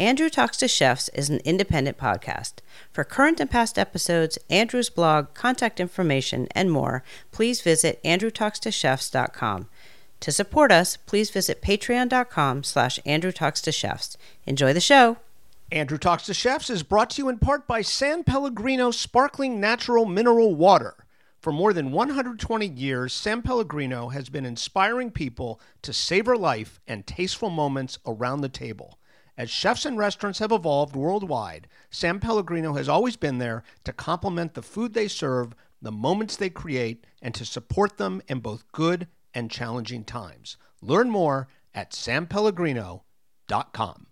Andrew Talks to Chefs is an independent podcast. For current and past episodes, Andrew's blog, contact information, and more, please visit AndrewTalksToChefs.com. To support us, please visit patreon.com/AndrewTalksToChefs. Enjoy the show. Andrew Talks to Chefs is brought to you in part by San Pellegrino Sparkling Natural Mineral Water. For more than 120 years, San Pellegrino has been inspiring people to savor life and tasteful moments around the table. As chefs and restaurants have evolved worldwide, San Pellegrino has always been there to complement the food they serve, the moments they create, and to support them in both good and challenging times. Learn more at sanpellegrino.com.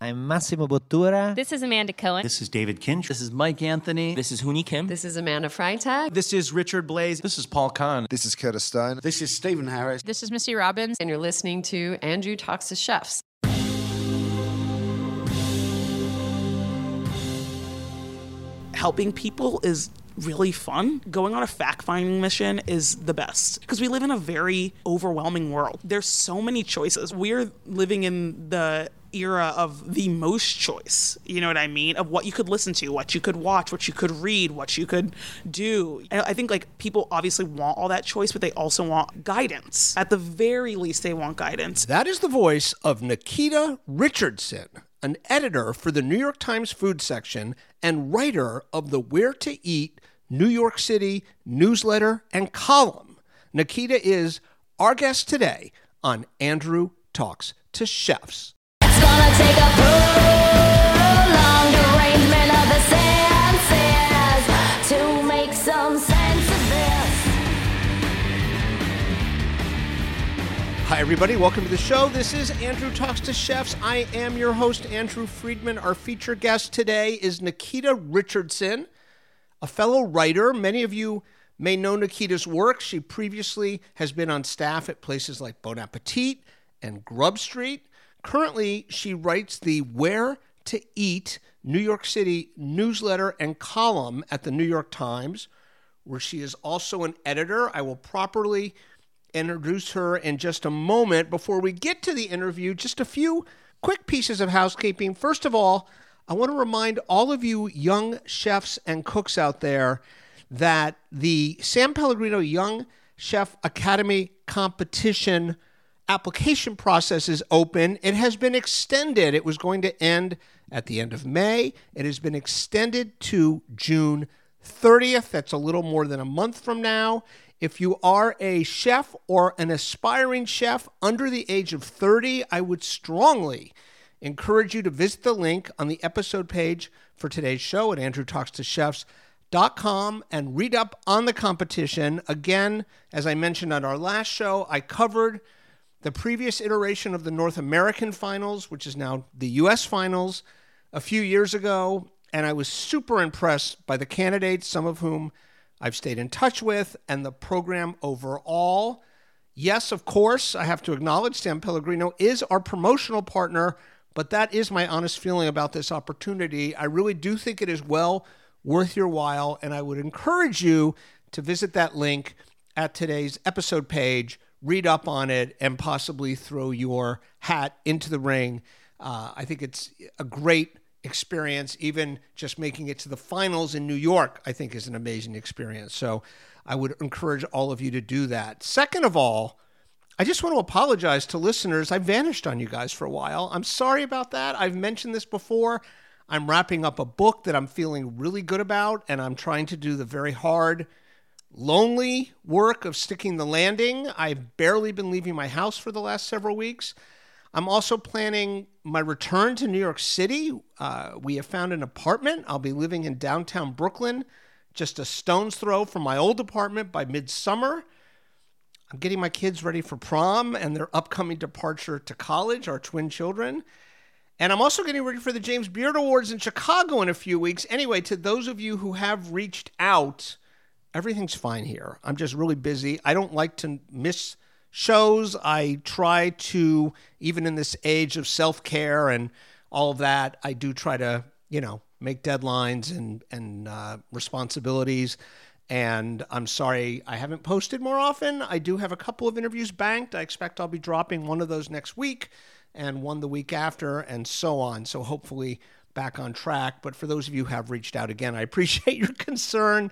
I'm Massimo Bottura. This is Amanda Cohen. This is David Kinch. This is Mike Anthony. This is Huni Kim. This is Amanda Freitag. This is Richard Blais. This is Paul Kahn. This is Curtis Stone. This is Stephen Harris. This is Misty Robbins. And you're listening to Andrew Talks to Chefs. Helping people is really fun. Going on a fact-finding mission is the best because we live in a very overwhelming world. There's so many choices. We're living in the era of the most choice, you know what I mean, of what you could listen to, what you could watch, what you could read, what you could do. And I think people obviously want all that choice, but they also want guidance. At the very least, they want guidance. That is the voice of Nikita Richardson, an editor for the New York Times food section and writer of the Where to Eat New York City newsletter and column. Nikita is our guest today on Andrew Talks to Chefs. It's gonna take a prolonged arrangement of the senses to make some sense of this. Hi, everybody. Welcome to the show. This is Andrew Talks to Chefs. I am your host, Andrew Friedman. Our feature guest today is Nikita Richardson, a fellow writer. Many of you may know Nikita's work. She previously has been on staff at places like Bon Appetit and Grub Street. Currently, she writes the Where to Eat New York City newsletter and column at the New York Times, where she is also an editor. I will properly introduce her in just a moment. Before we get to the interview, just a few quick pieces of housekeeping. First of all, I want to remind all of you young chefs and cooks out there that the San Pellegrino Young Chef Academy competition application process is open. It has been extended. It was going to end at the end of May. It has been extended to June 30th. That's a little more than a month from now. If you are a chef or an aspiring chef under the age of 30, I would strongly encourage you to visit the link on the episode page for today's show at AndrewTalksToChefs.com and read up on the competition. Again, as I mentioned on our last show, I covered the previous iteration of the North American finals, which is now the U.S. finals, a few years ago, and I was super impressed by the candidates, some of whom I've stayed in touch with, and the program overall. Yes, of course, I have to acknowledge San Pellegrino is our promotional partner, but that is my honest feeling about this opportunity. I really do think it is well worth your while, and I would encourage you to visit that link at today's episode page, read up on it, and possibly throw your hat into the ring. I think it's a great experience. Even just making it to the finals in New York, I think, is an amazing experience. So I would encourage all of you to do that. Second of all, I just want to apologize to listeners. I vanished on you guys for a while. I'm sorry about that. I've mentioned this before. I'm wrapping up a book that I'm feeling really good about, and I'm trying to do the very hard, lonely work of sticking the landing. I've barely been leaving my house for the last several weeks. I'm also planning my return to New York City. We have found an apartment. I'll be living in downtown Brooklyn, just a stone's throw from my old apartment, by midsummer. I'm getting my kids ready for prom and their upcoming departure to college, our twin children. And I'm also getting ready for the James Beard Awards in Chicago in a few weeks. Anyway, to those of you who have reached out, everything's fine here. I'm just really busy. I don't like to miss shows. I try to, even in this age of self-care and all of that, I do try to, make deadlines and responsibilities. And I'm sorry I haven't posted more often. I do have a couple of interviews banked. I expect I'll be dropping one of those next week. and one the week after, and so on. So hopefully back on track. But for those of you who have reached out again, I appreciate your concern.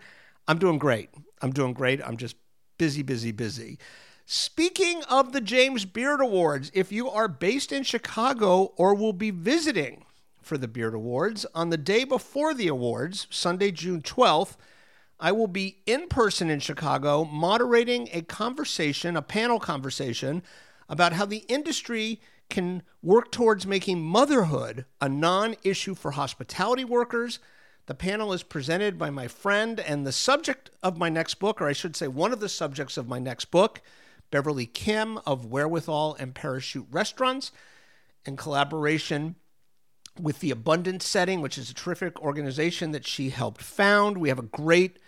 I'm doing great. I'm just busy, busy, busy. Speaking of the James Beard Awards, if you are based in Chicago or will be visiting for the Beard Awards, on the day before the awards, Sunday, June 12th, I will be in person in Chicago moderating a panel conversation about how the industry can work towards making motherhood a non-issue for hospitality workers. The panel is presented by my friend and the subject of my next book, or I should say one of the subjects of my next book, Beverly Kim of Wherewithal and Parachute Restaurants, in collaboration with the Abundance Setting, which is a terrific organization that she helped found. We have a great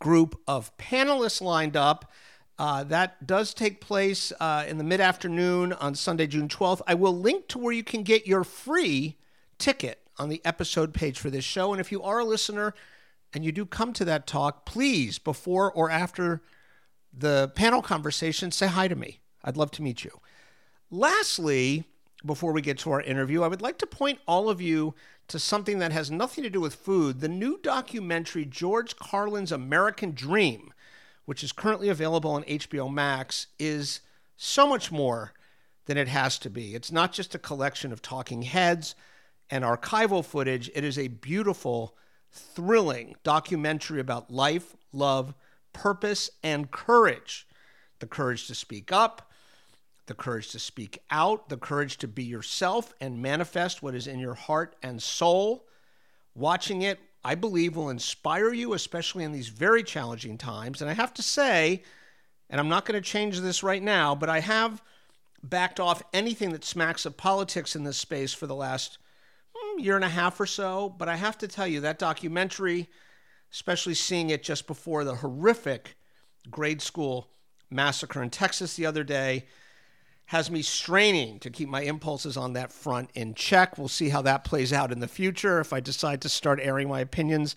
group of panelists lined up. That does take place in the mid-afternoon on Sunday, June 12th. I will link to where you can get your free ticket on the episode page for this show. And if you are a listener and you do come to that talk, please, before or after the panel conversation, say hi to me. I'd love to meet you. Lastly, before we get to our interview, I would like to point all of you to something that has nothing to do with food. The new documentary, George Carlin's American Dream, which is currently available on HBO Max, is so much more than it has to be. It's not just a collection of talking heads and archival footage. It is a beautiful, thrilling documentary about life, love, purpose, and courage. The courage to speak up, the courage to speak out, the courage to be yourself and manifest what is in your heart and soul. Watching it, I believe, will inspire you, especially in these very challenging times. And I have to say, and I'm not going to change this right now, but I have backed off anything that smacks of politics in this space for the last year and a half or so. But I have to tell you, that documentary, especially seeing it just before the horrific grade school massacre in Texas the other day, has me straining to keep my impulses on that front in check. We'll see how that plays out in the future. If I decide to start airing my opinions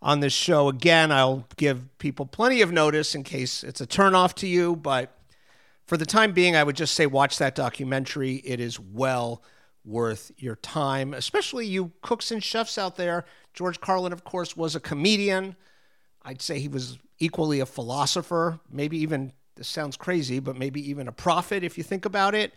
on this show again, I'll give people plenty of notice in case it's a turnoff to you. But for the time being, I would just say watch that documentary. It is well worth your time, especially you cooks and chefs out there. George Carlin, of course, was a comedian. I'd say he was equally a philosopher, maybe even, this sounds crazy, but maybe even a prophet if you think about it.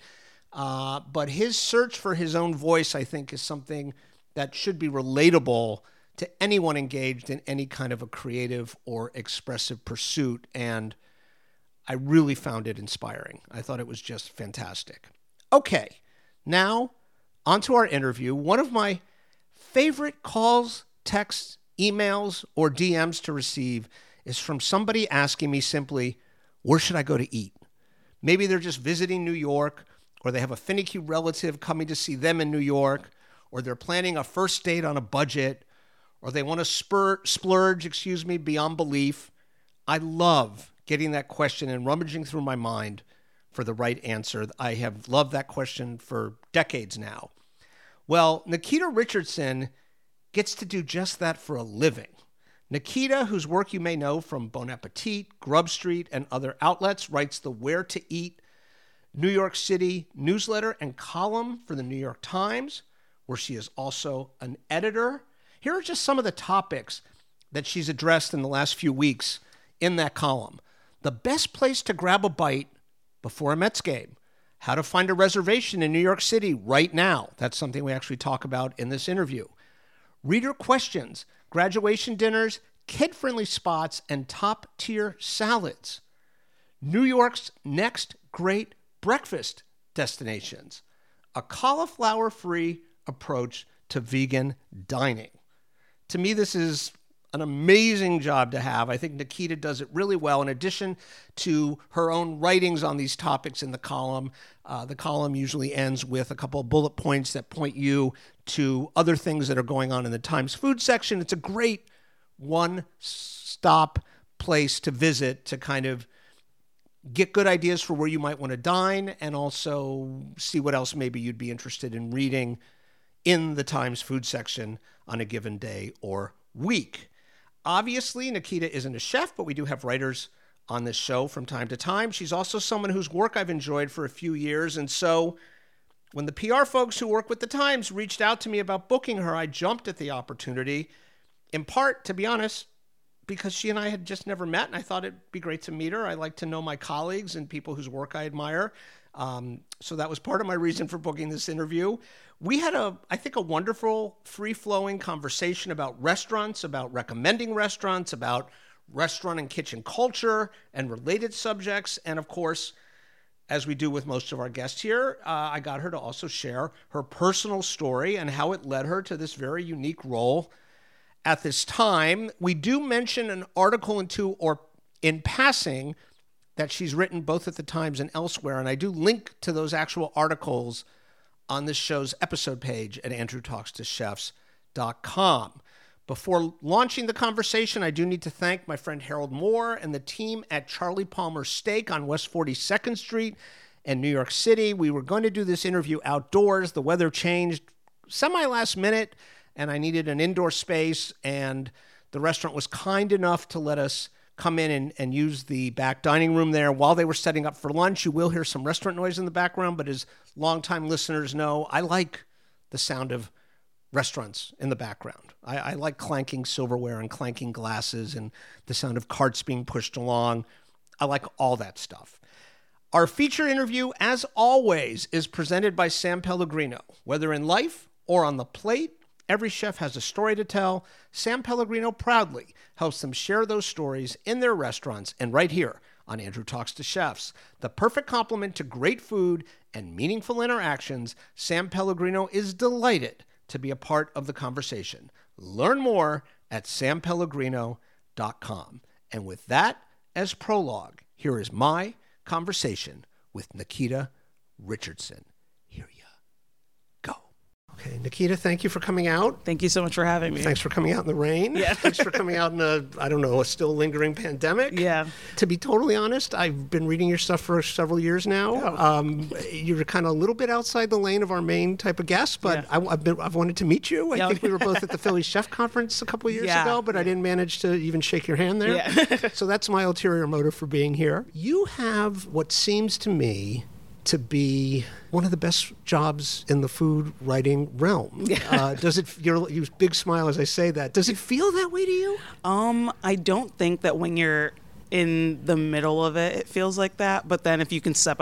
But his search for his own voice, I think, is something that should be relatable to anyone engaged in any kind of a creative or expressive pursuit. And I really found it inspiring. I thought it was just fantastic. Okay, now onto our interview. One of my favorite calls, texts, emails, or DMs to receive is from somebody asking me simply, where should I go to eat? Maybe they're just visiting New York, or they have a finicky relative coming to see them in New York, or they're planning a first date on a budget, or they want to splurge beyond belief. I love getting that question and rummaging through my mind for the right answer. I have loved that question for decades now. Well, Nikita Richardson gets to do just that for a living. Nikita, whose work you may know from Bon Appetit, Grub Street, and other outlets, writes the Where to Eat New York City newsletter and column for the New York Times, where she is also an editor. Here are just some of the topics that she's addressed in the last few weeks in that column. The best place to grab a bite before a Mets game. How to find a reservation in New York City right now. That's something we actually talk about in this interview. Reader questions. Graduation dinners, kid-friendly spots, and top-tier salads. New York's next great breakfast destinations. A cauliflower-free approach to vegan dining. To me, this is an amazing job to have. I think Nikita does it really well. In addition to her own writings on these topics in the column usually ends with a couple of bullet points that point you to other things that are going on in the Times food section. It's a great one-stop place to visit to kind of get good ideas for where you might want to dine and also see what else maybe you'd be interested in reading in the Times food section on a given day or week. Obviously, Nikita isn't a chef, but we do have writers on this show from time to time. She's also someone whose work I've enjoyed for a few years, and so When the PR folks who work with the Times reached out to me about booking her, I jumped at the opportunity, in part, to be honest, because she and I had just never met, and I thought it'd be great to meet her. I like to know my colleagues and people whose work I admire. So that was part of my reason for booking this interview. We had a wonderful, free-flowing conversation about restaurants, about recommending restaurants, about restaurant and kitchen culture and related subjects. And of course, as we do with most of our guests here, I got her to also share her personal story and how it led her to this very unique role at this time. We do mention an article in passing that she's written both at the Times and elsewhere, and I do link to those actual articles on this show's episode page at AndrewTalksToChefs.com. Before launching the conversation, I do need to thank my friend Harold Moore and the team at Charlie Palmer Steak on West 42nd Street in New York City. We were going to do this interview outdoors. The weather changed semi-last minute, and I needed an indoor space, and the restaurant was kind enough to let us come in and use the back dining room there. While they were setting up for lunch, you will hear some restaurant noise in the background, but as longtime listeners know, I like the sound of restaurants in the background. I like clanking silverware and clanking glasses and the sound of carts being pushed along. I like all that stuff. Our feature interview, as always, is presented by San Pellegrino. Whether in life or on the plate, every chef has a story to tell. San Pellegrino proudly helps them share those stories in their restaurants and right here on Andrew Talks to Chefs. The perfect complement to great food and meaningful interactions, San Pellegrino is delighted to be a part of the conversation. Learn more at sanpellegrino.com. And with that as prologue, here is my conversation with Nikita Richardson. Okay, Nikita, thank you for coming out. Thank you so much for having me. Thanks for coming out in the rain. Yeah. Thanks for coming out in a still lingering pandemic. Yeah. To be totally honest, I've been reading your stuff for several years now. Oh. You're kind of a little bit outside the lane of our main type of guest, but yeah. I've wanted to meet you. I think we were both at the Philly Chef Conference a couple years ago, but I didn't manage to even shake your hand there. Yeah. So that's my ulterior motive for being here. You have what seems to me to be one of the best jobs in the food writing realm. Does it? You big smile as I say that. Does it feel that way to you? I don't think that when you're in the middle of it, it feels like that. But then if I can step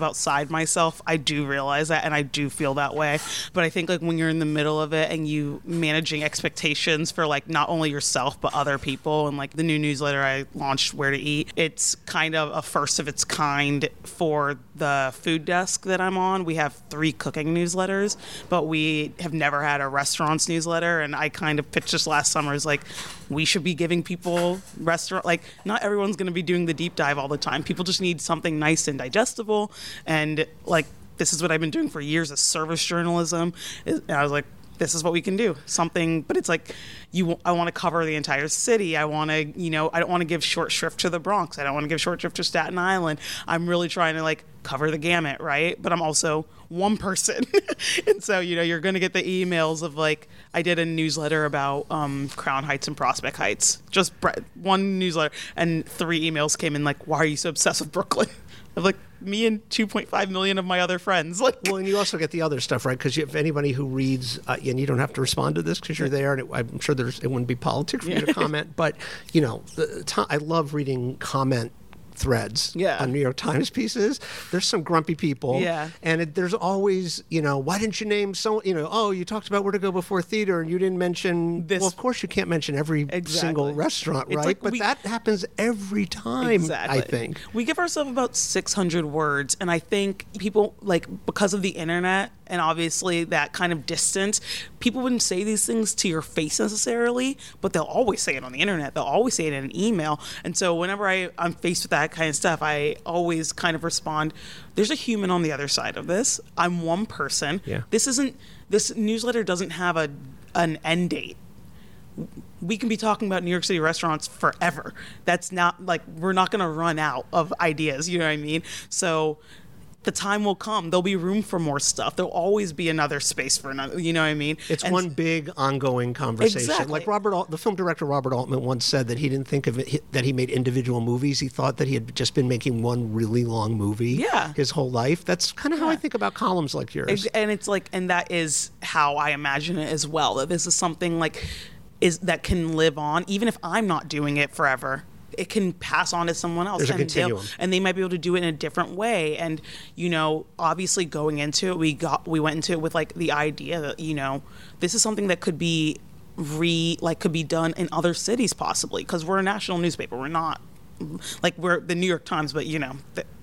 outside myself, I do realize that and I do feel that way. But I think like when you're in the middle of it and you managing expectations for like not only yourself, but other people, and like the new newsletter I launched, Where to Eat, it's kind of a first of its kind for the food desk that I'm on. We have 3 cooking newsletters, but we have never had a restaurants newsletter. And I kind of pitched this last summer as like, we should be giving people restaurant, like not everyone's going to be doing the deep dive all the time. People just need something nice and digestible. And like, this is what I've been doing for years as service journalism. And I was like, this is what we can do, something, but it's like, I want to cover the entire city. I want to, I don't want to give short shrift to the Bronx. I don't want to give short shrift to Staten Island. I'm really trying to like cover the gamut, right? But I'm also one person. And so, you're going to get the emails of like, I did a newsletter about Crown Heights and Prospect Heights, just one newsletter, and 3 emails came in like, why are you so obsessed with Brooklyn? I'm like, me and 2.5 million of my other friends. Like, well, and you also get the other stuff, right? Because if anybody who reads, and you don't have to respond to this because you're there, and I'm sure it wouldn't be politic for you to comment. But I love reading comment threads on New York Times pieces. There's some grumpy people, and there's always, why didn't you name so? You talked about Where to Go before theater, and you didn't mention this. Well, of course you can't mention every single restaurant, right? Like but that happens every time. Exactly. I think we give ourselves about 600 words, and I think people like because of the internet and obviously that kind of distance, people wouldn't say these things to your face necessarily, but they'll always say it on the internet. They'll always say it in an email, and so whenever I'm faced with that kind of stuff, I always kind of respond, there's a human on the other side of this. I'm one person. Yeah. This newsletter doesn't have an end date. We can be talking about New York City restaurants forever. That's not like, we're not going to run out of ideas. You know what I mean? So the time will come. There'll be room for more stuff. There'll always be another space for another, you know what I mean? It's one big ongoing conversation. Exactly. Like the film director Robert Altman once said that he didn't think of it, that he made individual movies. He thought that he had just been making one really long movie his whole life. That's kind of how I think about columns like yours. And it's like, and that is how I imagine it as well. That this is something like, is that can live on, even if I'm not doing it forever. It can pass on to someone else. There's a continuum. And they might be able to do it in a different way. And, you know, obviously going into it, we went into it with like the idea that, you know, this is something that could be done in other cities possibly, because we're a national newspaper. We're not like we're the New York Times, but, you know,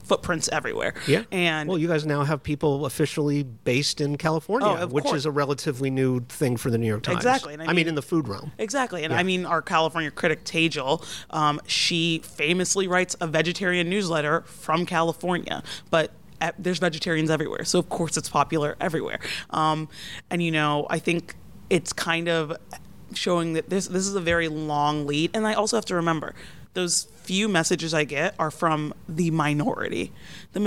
footprints everywhere. Yeah. And well, you guys now have people officially based in California, which is a relatively new thing for the New York Times. Exactly. And I mean in the food realm. Exactly. And I mean, our California critic Tejal, she famously writes a vegetarian newsletter from California, but there's vegetarians everywhere. So of course it's popular everywhere. And you know, I think it's kind of showing that this is a very long lead. And I also have to remember, those few messages I get are from the minority. The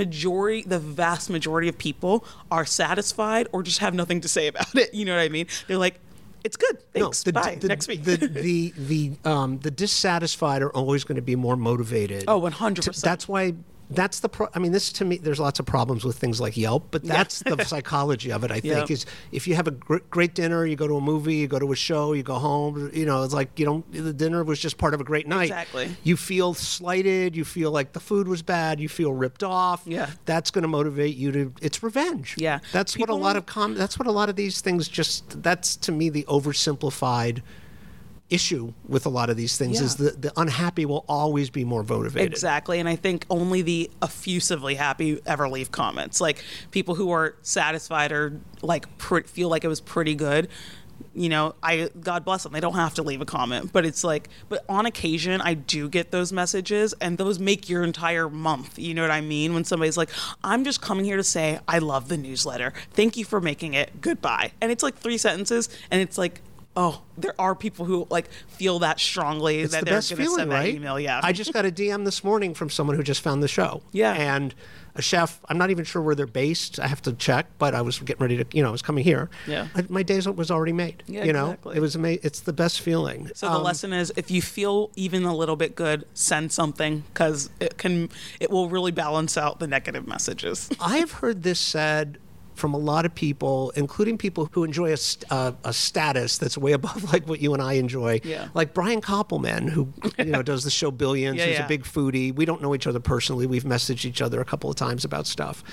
vast majority of people are satisfied or just have nothing to say about it. You know what I mean? They're like, it's good. Thanks. Bye. Next week. The dissatisfied are always going to be more motivated. Oh, 100%. That's why. That's the this to me, there's lots of problems with things like Yelp, but that's the psychology of it, I think, is if you have a great dinner, you go to a movie, you go to a show, you go home, you know, it's like, you don't, the dinner was just part of a great night. Exactly. You feel slighted, you feel like the food was bad, you feel ripped off. Yeah. That's going to motivate you to, it's revenge. Yeah. That's that's to me the oversimplified issue with a lot of these things is the unhappy will always be more motivated. Exactly. And I think only the effusively happy ever leave comments. Like people who are satisfied or like feel like it was pretty good, you know, God bless them, they don't have to leave a comment. But it's like, but on occasion I do get those messages, and those make your entire month. You know what I mean? When somebody's like, I'm just coming here to say I love the newsletter, thank you for making it, goodbye. And it's like 3 sentences, and it's like, oh, there are people who like feel that strongly. It's that they're going to send that email. Yeah. I just got a DM this morning from someone who just found the show. Yeah. And a chef, I'm not even sure where they're based. I have to check, but I was getting ready to, you know, I was coming here. Yeah. My day was already made. Yeah, you know, exactly. It was amazing. It's the best feeling. So the lesson is, if you feel even a little bit good, send something, because it will really balance out the negative messages. I have heard this said from a lot of people, including people who enjoy a status that's way above like what you and I enjoy, like Brian Koppelman, who does the show Billions, who's a big foodie. We don't know each other personally. We've messaged each other a couple of times about stuff.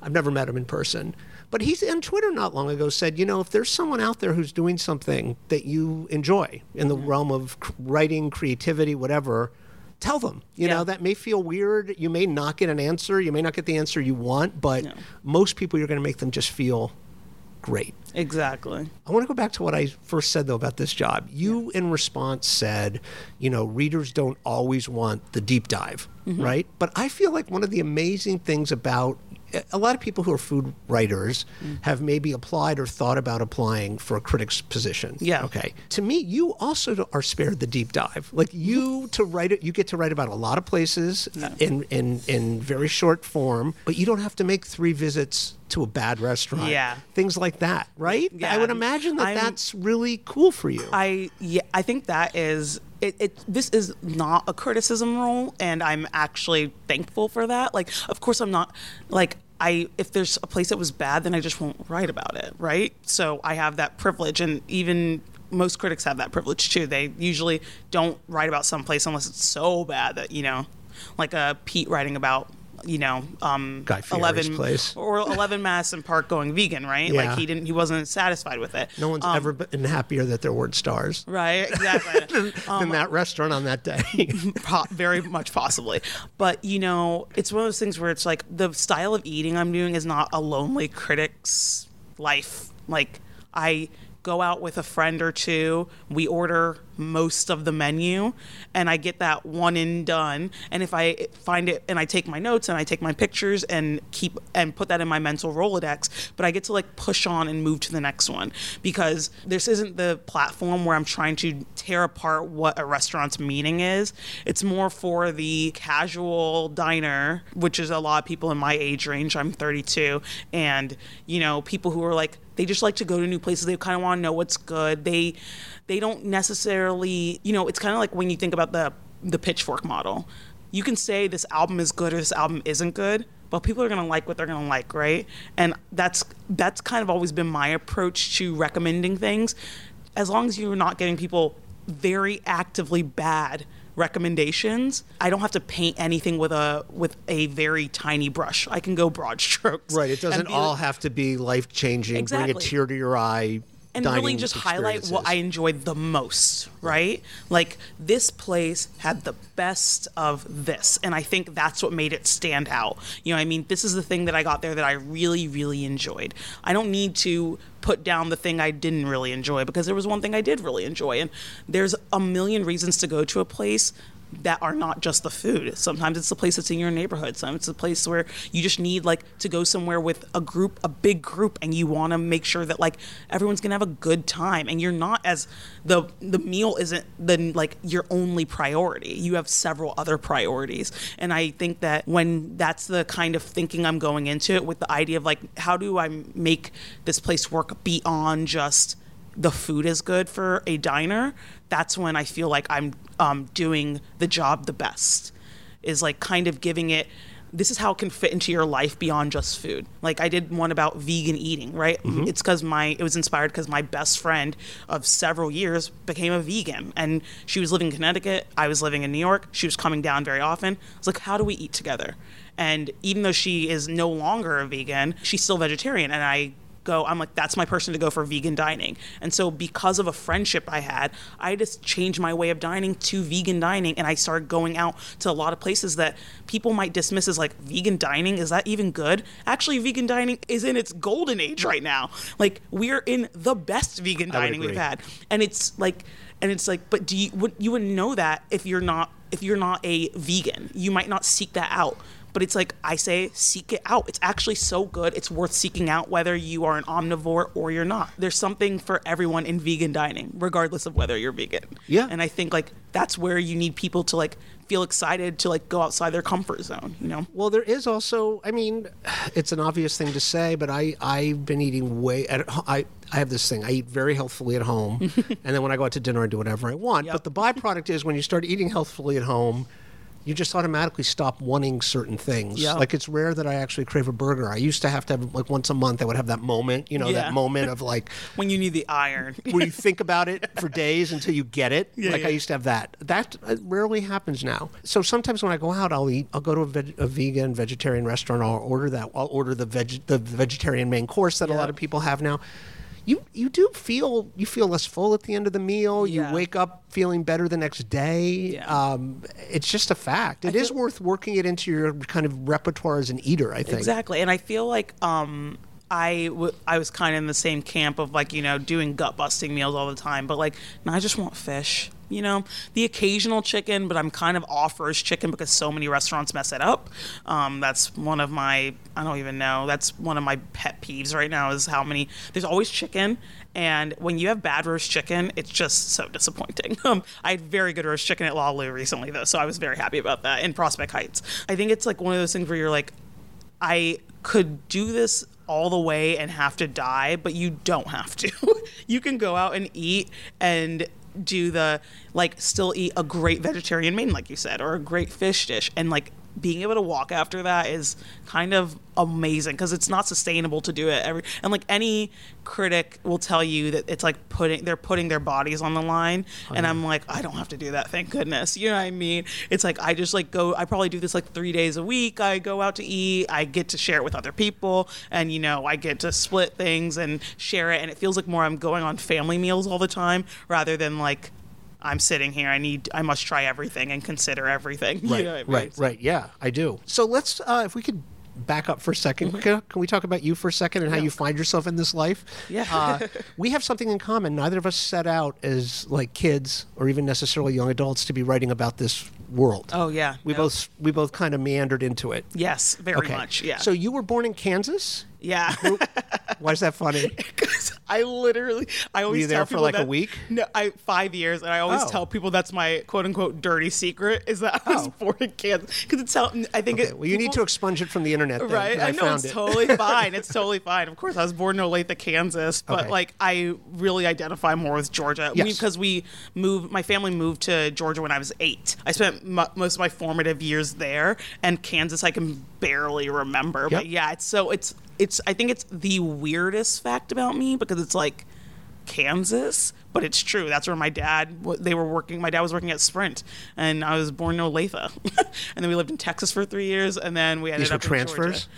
I've never met him in person. But he's on Twitter not long ago said, you know, if there's someone out there who's doing something that you enjoy in the realm of writing, creativity, whatever, tell them. You know, that may feel weird. You may not get an answer. You may not get the answer you want, but most people, you're going to make them just feel great. Exactly. I want to go back to what I first said, though, about this job. You, in response, said, you know, readers don't always want the deep dive, right? But I feel like one of the amazing things about a lot of people who are food writers have maybe applied or thought about applying for a critic's position. Yeah. Okay. To me, you also are spared the deep dive. Like you get to write about a lot of places in very short form, but you don't have to make 3 visits to a bad restaurant. Yeah. Things like that, right? Yeah. I would imagine that that's really cool for you. I think that is. This is not a criticism role, and I'm actually thankful for that. Like, of course I'm not, like, if there's a place that was bad, then I just won't write about it, right? So I have that privilege, and even most critics have that privilege too. They usually don't write about some place unless it's so bad that, you know, like Pete writing about, you know, Guy Fieri's 11 Madison Park going vegan, right? Yeah. Like he wasn't satisfied with it. No one's ever been happier that there weren't stars. Right, exactly. than that restaurant on that day. Very much possibly. But, you know, it's one of those things where it's like the style of eating I'm doing is not a lonely critic's life. Like I go out with a friend or two. We order most of the menu, and I get that one and done. And if I find it, and I take my notes and I take my pictures and keep and put that in my mental Rolodex, but I get to like push on and move to the next one, because this isn't the platform where I'm trying to tear apart what a restaurant's meaning is. It's more for the casual diner, which is a lot of people in my age range. I'm 32, and you know, people who are like, they just like to go to new places. They kind of want to know what's good. They don't necessarily, you know, it's kind of like when you think about the Pitchfork model. You can say this album is good or this album isn't good, but people are going to like what they're going to like, right? And that's kind of always been my approach to recommending things. As long as you're not getting people very actively bad recommendations, I don't have to paint anything with a very tiny brush. I can go broad strokes. Right. It doesn't all have to be life-changing, exactly. Bring a tear to your eye. And really just highlight what I enjoyed the most, right? Like, this place had the best of this. And I think that's what made it stand out. You know what I mean? This is the thing that I got there that I really, really enjoyed. I don't need to put down the thing I didn't really enjoy, because there was one thing I did really enjoy. And there's a million reasons to go to a place that are not just the food. Sometimes it's the place that's in your neighborhood. Sometimes it's the place where you just need like to go somewhere with a group, a big group, and you want to make sure that like everyone's gonna have a good time, and you're not as the meal isn't then like your only priority. You have several other priorities, and I think that when that's the kind of thinking I'm going into it with, the idea of like, how do I make this place work beyond just the food is good for a diner? That's when I feel like I'm doing the job the best, is like kind of giving it, this is how it can fit into your life beyond just food. Like I did one about vegan eating, right? Mm-hmm. It's because it was inspired because my best friend of several years became a vegan, and she was living in Connecticut. I was living in New York. She was coming down very often. I was like, how do we eat together? And even though she is no longer a vegan, she's still vegetarian. And I'm like, that's my person to go for vegan dining. And so because of a friendship I had, I just changed my way of dining to vegan dining, and I started going out to a lot of places that people might dismiss as like, vegan dining, is that even good? Actually, vegan dining is in its golden age right now. Like, we're in the best vegan dining we've had. And it's like, but you wouldn't know that if you're not a vegan. You might not seek that out. But it's like, I say, seek it out. It's actually so good. It's worth seeking out, whether you are an omnivore or you're not. There's something for everyone in vegan dining, regardless of whether you're vegan. Yeah. And I think like that's where you need people to like feel excited to like go outside their comfort zone, you know? Well, there is also, I mean, it's an obvious thing to say, but I've been eating I have this thing. I eat very healthfully at home. And then when I go out to dinner, I do whatever I want. Yep. But the byproduct is when you start eating healthfully at home, you just automatically stop wanting certain things. Yeah. Like, it's rare that I actually crave a burger. I used to have, like, once a month I would have that moment, you know, yeah. That moment of, like... when you need the iron. Where you think about it for days until you get it. Yeah, like, yeah. I used to have that. That rarely happens now. So sometimes when I go out, I'll go to a vegan, vegetarian restaurant, I'll order the vegetarian main course that yeah. A lot of people have now. You feel less full at the end of the meal. Yeah. You wake up feeling better the next day. Yeah. It's just a fact. It is worth working it into your kind of repertoire as an eater, I think. Exactly. And I feel like I was kind of in the same camp of like, you know, doing gut-busting meals all the time. But like, no, I just want fish. You know, the occasional chicken, but I'm kind of off roast chicken because so many restaurants mess it up. That's one of my, I don't even know, that's one of my pet peeves right now, is how many, there's always chicken. And when you have bad roast chicken, it's just so disappointing. I had very good roast chicken at Lalu recently, though, so I was very happy about that in Prospect Heights. I think it's like one of those things where you're like, I could do this all the way and have to die, but you don't have to. You can go out and eat and do the like, still eat a great vegetarian main, like you said, or a great fish dish, and like being able to walk after that is kind of amazing, because it's not sustainable to do it every, and like any critic will tell you that it's like they're putting their bodies on the line. And I'm like, I don't have to do that, thank goodness, you know what I mean? It's like, I just like go, I probably do this like 3 days a week. I go out to eat, I get to share it with other people, and you know, I get to split things and share it, and it feels like more I'm going on family meals all the time rather than like, I'm sitting here, I must try everything and consider everything. Right, you know what I mean? Right, yeah, I do. So let's, if we could back up for a second. Can we talk about you for a second and how you find yourself in this life? Yeah. We have something in common. Neither of us set out as like kids or even necessarily young adults to be writing about this world. Oh yeah. We both kind of meandered into it. Yes, very much. Yeah. So you were born in Kansas? Yeah. Why is that funny? Because I always tell people that. Were you there for like a week? No, 5 years. And I always tell people that's my quote unquote dirty secret is that I was born in Kansas. Because it's how I think it. Well, you need to expunge it from the internet then. Right? I know, it's totally fine. It's totally fine. Of course, I was born in Olathe, Kansas. But like, I really identify more with Georgia. Because my family moved to Georgia when I was 8. I spent most of my formative years there. And Kansas, I can barely remember. Yep. But yeah, I think it's the weirdest fact about me because it's like Kansas, but it's true. That's where my dad was working at Sprint, and I was born in Olathe. And then we lived in Texas for 3 years, and then we ended up in transfers?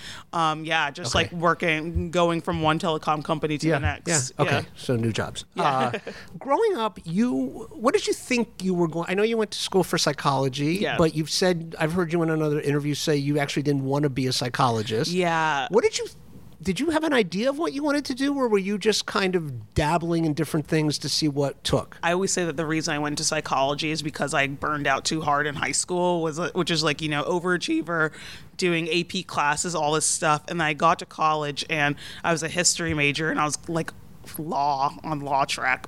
Georgia. Like working, going from one telecom company to the next. Yeah. Okay, so new jobs. Yeah. Growing up, what did you think you were going? I know you went to school for psychology, but you've said, I've heard you in another interview say you actually didn't want to be a psychologist. Yeah. What did you think? Did you have an idea of what you wanted to do, or were you just kind of dabbling in different things to see what took? I always say that the reason I went to psychology is because I burned out too hard in high school, which is like, overachiever, doing AP classes, all this stuff. And then I got to college, and I was a history major, and I was like law track,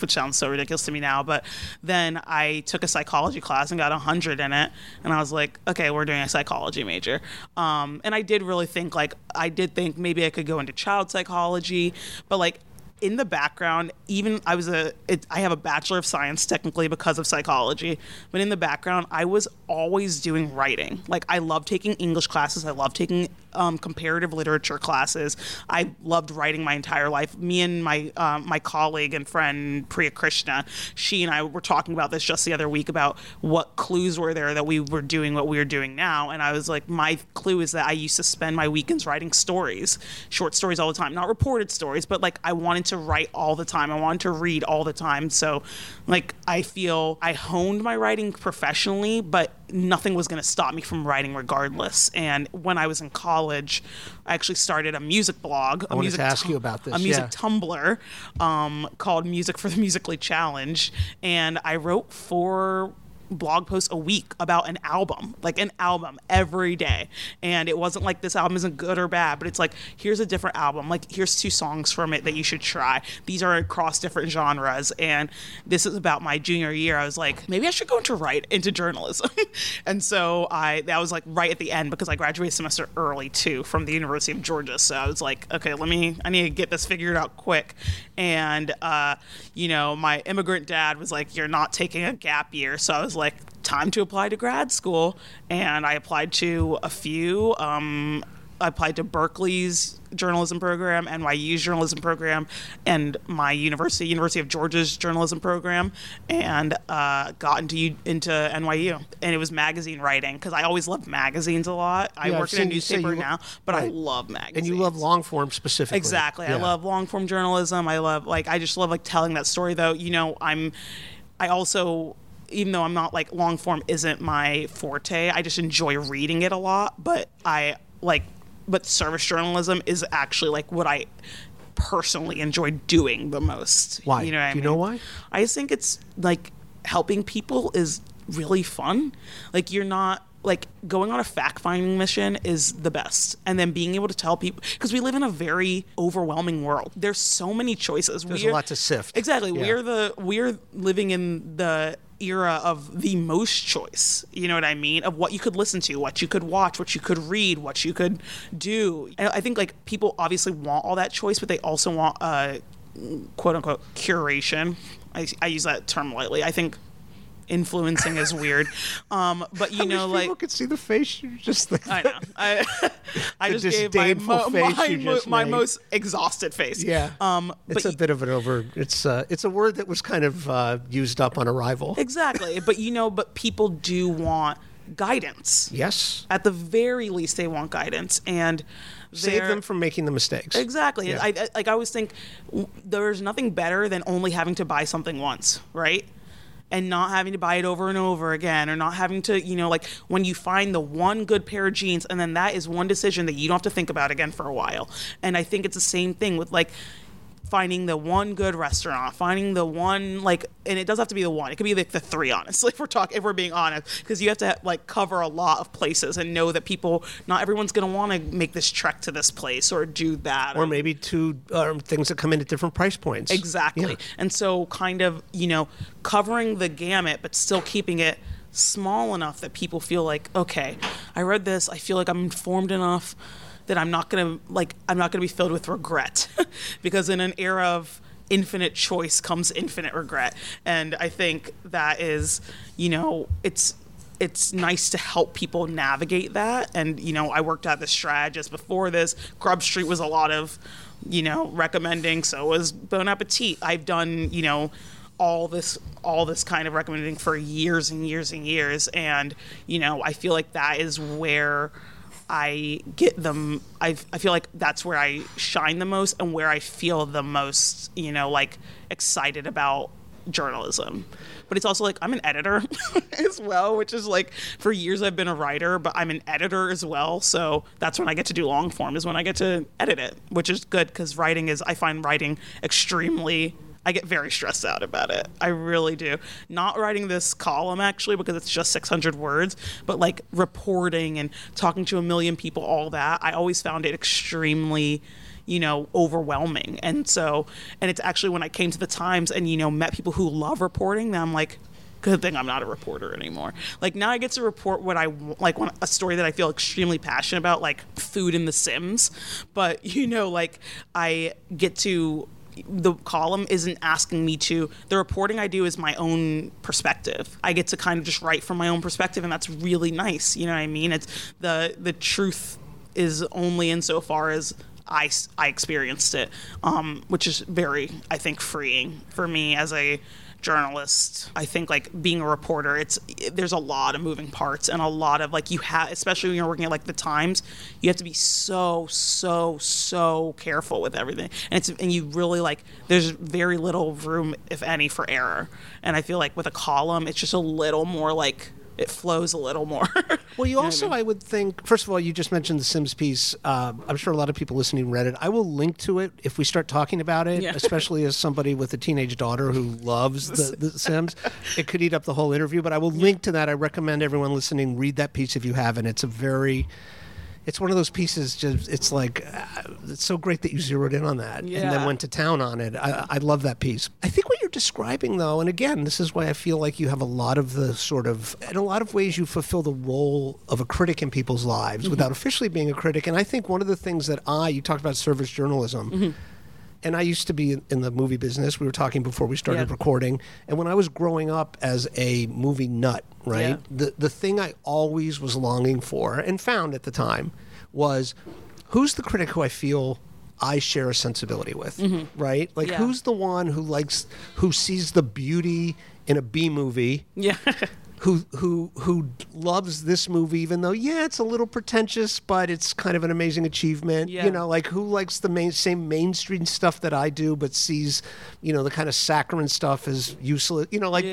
which sounds so ridiculous to me now. But then I took a psychology class and got 100 in it. And I was like, okay, we're doing a psychology major. And I did really think, maybe I could go into child psychology. But like in the background, I have a Bachelor of Science technically because of psychology. But in the background, I was always doing writing. Like I love taking English classes. I love taking comparative literature classes. I loved writing my entire life. Me and my my colleague and friend Priya Krishna, she and I were talking about this just the other week about what clues were there that we were doing what we are doing now. And I was like, my clue is that I used to spend my weekends writing stories, short stories all the time, not reported stories, but like I wanted to write all the time. I wanted to read all the time. So like I feel I honed my writing professionally, but nothing was going to stop me from writing regardless. And when I was in college, I actually started a music blog. I wanted to ask you about this. A music Tumblr called Music for the Musically Challenged. And I wrote 4 blog posts a week about an album every day. And it wasn't like this album isn't good or bad, but it's like, here's a different album, like here's 2 songs from it that you should try, these are across different genres. And this is about my junior year. I was like, maybe I should go into journalism. And so that was like right at the end because I graduated a semester early too from the University of Georgia. So I was like, okay, I need to get this figured out quick. And my immigrant dad was like, you're not taking a gap year. So I was like, time to apply to grad school. And I applied to a few. I applied to Berkeley's journalism program, NYU's journalism program, and my University of Georgia's journalism program, and got into NYU. And it was magazine writing because I always loved magazines a lot. I work in a newspaper now, but I love magazines. And you love long form specifically. Exactly. Yeah. I love long form journalism. I just love like telling that story though. I also, even though I'm not like long form isn't my forte, I just enjoy reading it a lot, but service journalism is actually like what I personally enjoy doing the most. Why? You know what I mean? Do you know why? I just think it's like helping people is really fun. Like you're not like going on a fact-finding mission is the best. And then being able to tell people, because we live in a very overwhelming world. There's so many choices. There's a lot to sift. Exactly. Yeah. We're living in the era of the most choice, you know what I mean, of what you could listen to, what you could watch, what you could read, what you could do. And I think like people obviously want all that choice, but they also want quote unquote curation. I use that term lightly. I think influencing is weird, but I wish people could see the face you just think. I know. I just gave my most exhausted face. Yeah. It's a bit of an over. It's a word that was kind of used up on arrival. Exactly, but people do want guidance. Yes. At the very least, they want guidance and save them from making the mistakes. Exactly. Yeah. I always think there's nothing better than only having to buy something once, right? and not having to buy it over and over again, or not having to, you know, like when you find the one good pair of jeans, and then that is one decision that you don't have to think about again for a while. And I think it's the same thing with like finding the one good restaurant, finding the one, like, and it doesn't have to be the one, it could be like the three, honestly, if we're being honest, because you have to like cover a lot of places and know that people, not everyone's going to want to make this trek to this place or do that. Or maybe two things that come in at different price points. Exactly. Yeah. And so kind of, you know, covering the gamut, but still keeping it small enough that people feel like, okay, I read this, I feel like I'm informed enough that I'm not gonna be filled with regret, because in an era of infinite choice comes infinite regret. And I think that is, you know, it's nice to help people navigate that. And, you know, I worked at the strategist before this. Grub Street was a lot of, you know, recommending. So was Bon Appetit. I've done, you know, all this kind of recommending for years and years and years. And, you know, I feel like that is where I get them. I feel like that's where I shine the most and where I feel the most, you know, like excited about journalism. But it's also like I'm an editor as well, which is like for years I've been a writer, but I'm an editor as well. So that's when I get to do long form, is when I get to edit it, which is good, because I find writing extremely, I get very stressed out about it. I really do. Not writing this column, actually, because it's just 600 words, but like reporting and talking to a million people, all that, I always found it extremely, you know, overwhelming. And it's actually when I came to the Times and, you know, met people who love reporting, that I'm like, good thing I'm not a reporter anymore. Like now I get to report what I like, a story that I feel extremely passionate about, like food in The Sims. But, you know, like I get to, the column isn't asking me to, the reporting I do is my own perspective. I get to kind of just write from my own perspective, and that's really nice. You know what I mean? It's the truth is only insofar as I experienced it, which is very, I think, freeing for me as a journalist. I think like being a reporter, there's a lot of moving parts and a lot of like, you have, especially when you're working at like the Times, you have to be so careful with everything, and you really like, there's very little room, if any, for error. And I feel like with a column, it's just a little more like, it flows a little more. Well, you also, I would think, first of all, you just mentioned the Sims piece. I'm sure a lot of people listening read it. I will link to it if we start talking about it, yeah. Especially as somebody with a teenage daughter who loves the Sims. It could eat up the whole interview, but I will link to that. I recommend everyone listening read that piece if you haven't. It's one of those pieces, just it's like, it's so great that you zeroed in on that, yeah. And then went to town on it. I love that piece. I think what you're describing, though, and again, this is why I feel like you have a lot of the sort of, in a lot of ways, you fulfill the role of a critic in people's lives, mm-hmm. without officially being a critic. And I think one of the things that you talked about service journalism, mm-hmm. and I used to be in the movie business. We were talking before we started recording. And when I was growing up as a movie nut, right? Yeah. The thing I always was longing for and found at the time was, who's the critic who I feel I share a sensibility with, mm-hmm. right? Like, who's the one who sees the beauty in a B movie? Yeah. Who loves this movie, even though, it's a little pretentious, but it's kind of an amazing achievement. Yeah. You know, like who likes the same mainstream stuff that I do, but sees, you know, the kind of saccharine stuff as useless. You know, like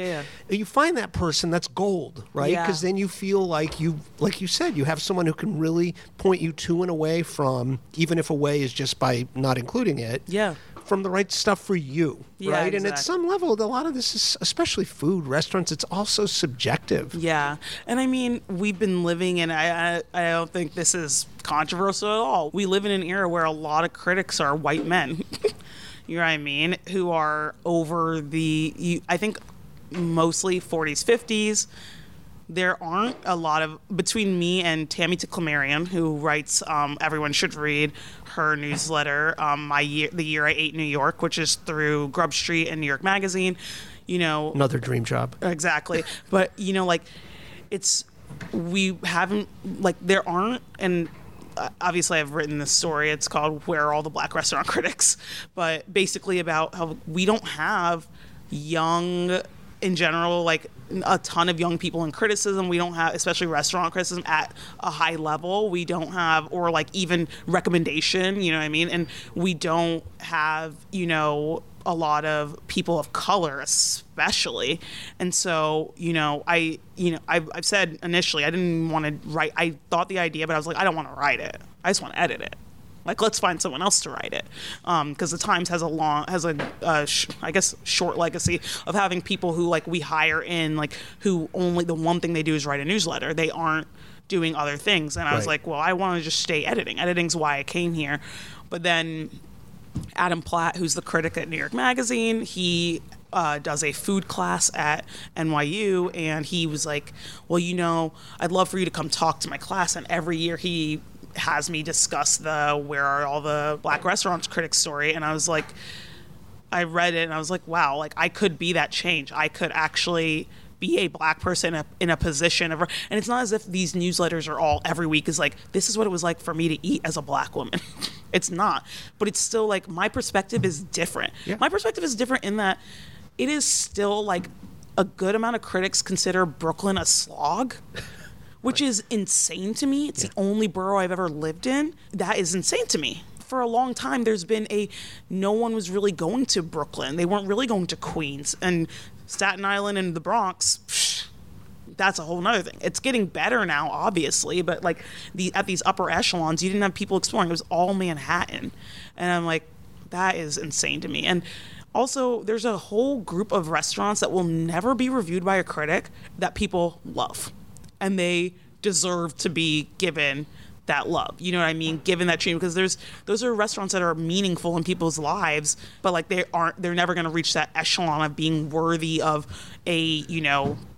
you find that person, that's gold, right? Because then you feel like you said, you have someone who can really point you to and away from, even if away is just by not including it. Yeah. From the right stuff for you, right? Exactly. And at some level, a lot of this is, especially food, restaurants, it's also subjective. Yeah, and I mean, we've been living in, I don't think this is controversial at all, we live in an era where a lot of critics are white men, you know what I mean, who are over I think mostly 40s, 50s. There aren't a lot of, between me and Tammy Ticlemarian, who writes, everyone should read her newsletter, The Year I Ate New York, which is through Grub Street and New York Magazine, you know. Another dream job. Exactly. But, you know, like, we haven't, like, there aren't, and obviously I've written this story, it's called Where Are All the Black Restaurant Critics? But basically about how we don't have young, in general, like a ton of young people in criticism. We don't have, especially restaurant criticism at a high level. We don't have, or like even recommendation, you know what I mean? And we don't have, you know, a lot of people of color, especially. And so, I've said initially I didn't want to write. I thought the idea, but I was like, I don't want to write it. I just want to edit it. Like, let's find someone else to write it, because the Times has a short legacy of having people who we hire in, who only the one thing they do is write a newsletter. They aren't doing other things. And I was like, well, I want to just stay editing. Editing's why I came here. But then Adam Platt, who's the critic at New York Magazine, he does a food class at NYU, and he was like, well, I'd love for you to come talk to my class. And every year he has me discuss the Where Are All the Black Restaurants Critics story. And I was like, I read it and I was like, wow, I could be that change. I could actually be a black person in a position of, and it's not as if these newsletters are all every week is like, this is what it was like for me to eat as a black woman. It's not, but it's still my perspective is different. Yeah. My perspective is different in that it is still a good amount of critics consider Brooklyn a slog, which is insane to me. It's the only borough I've ever lived in. That is insane to me. For a long time, there's been no one was really going to Brooklyn. They weren't really going to Queens and Staten Island and the Bronx. Psh, that's a whole nother thing. It's getting better now, obviously, but at these upper echelons, you didn't have people exploring. It was all Manhattan. And I'm like, that is insane to me. And also, there's a whole group of restaurants that will never be reviewed by a critic that people love. And they deserve to be given that love, you know what I mean? Given that treatment, because those are restaurants that are meaningful in people's lives, but they're never going to reach that echelon of being worthy of a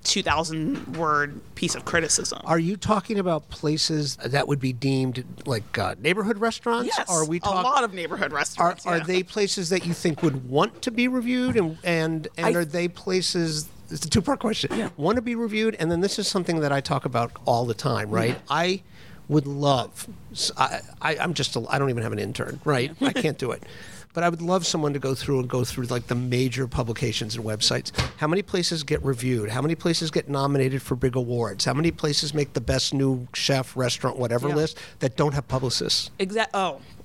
2,000 word piece of criticism. Are you talking about places that would be deemed neighborhood restaurants? Yes, are we a lot of neighborhood restaurants. Are they places that you think would want to be reviewed, and are they places? It's a two-part question. Yeah. Want to be reviewed, and then this is something that I talk about all the time, right? Yeah. I would love, I don't even have an intern, right? I can't do it. But I would love someone to go through the major publications and websites. How many places get reviewed? How many places get nominated for big awards? How many places make the best new chef, restaurant, whatever list that don't have publicists? Exactly.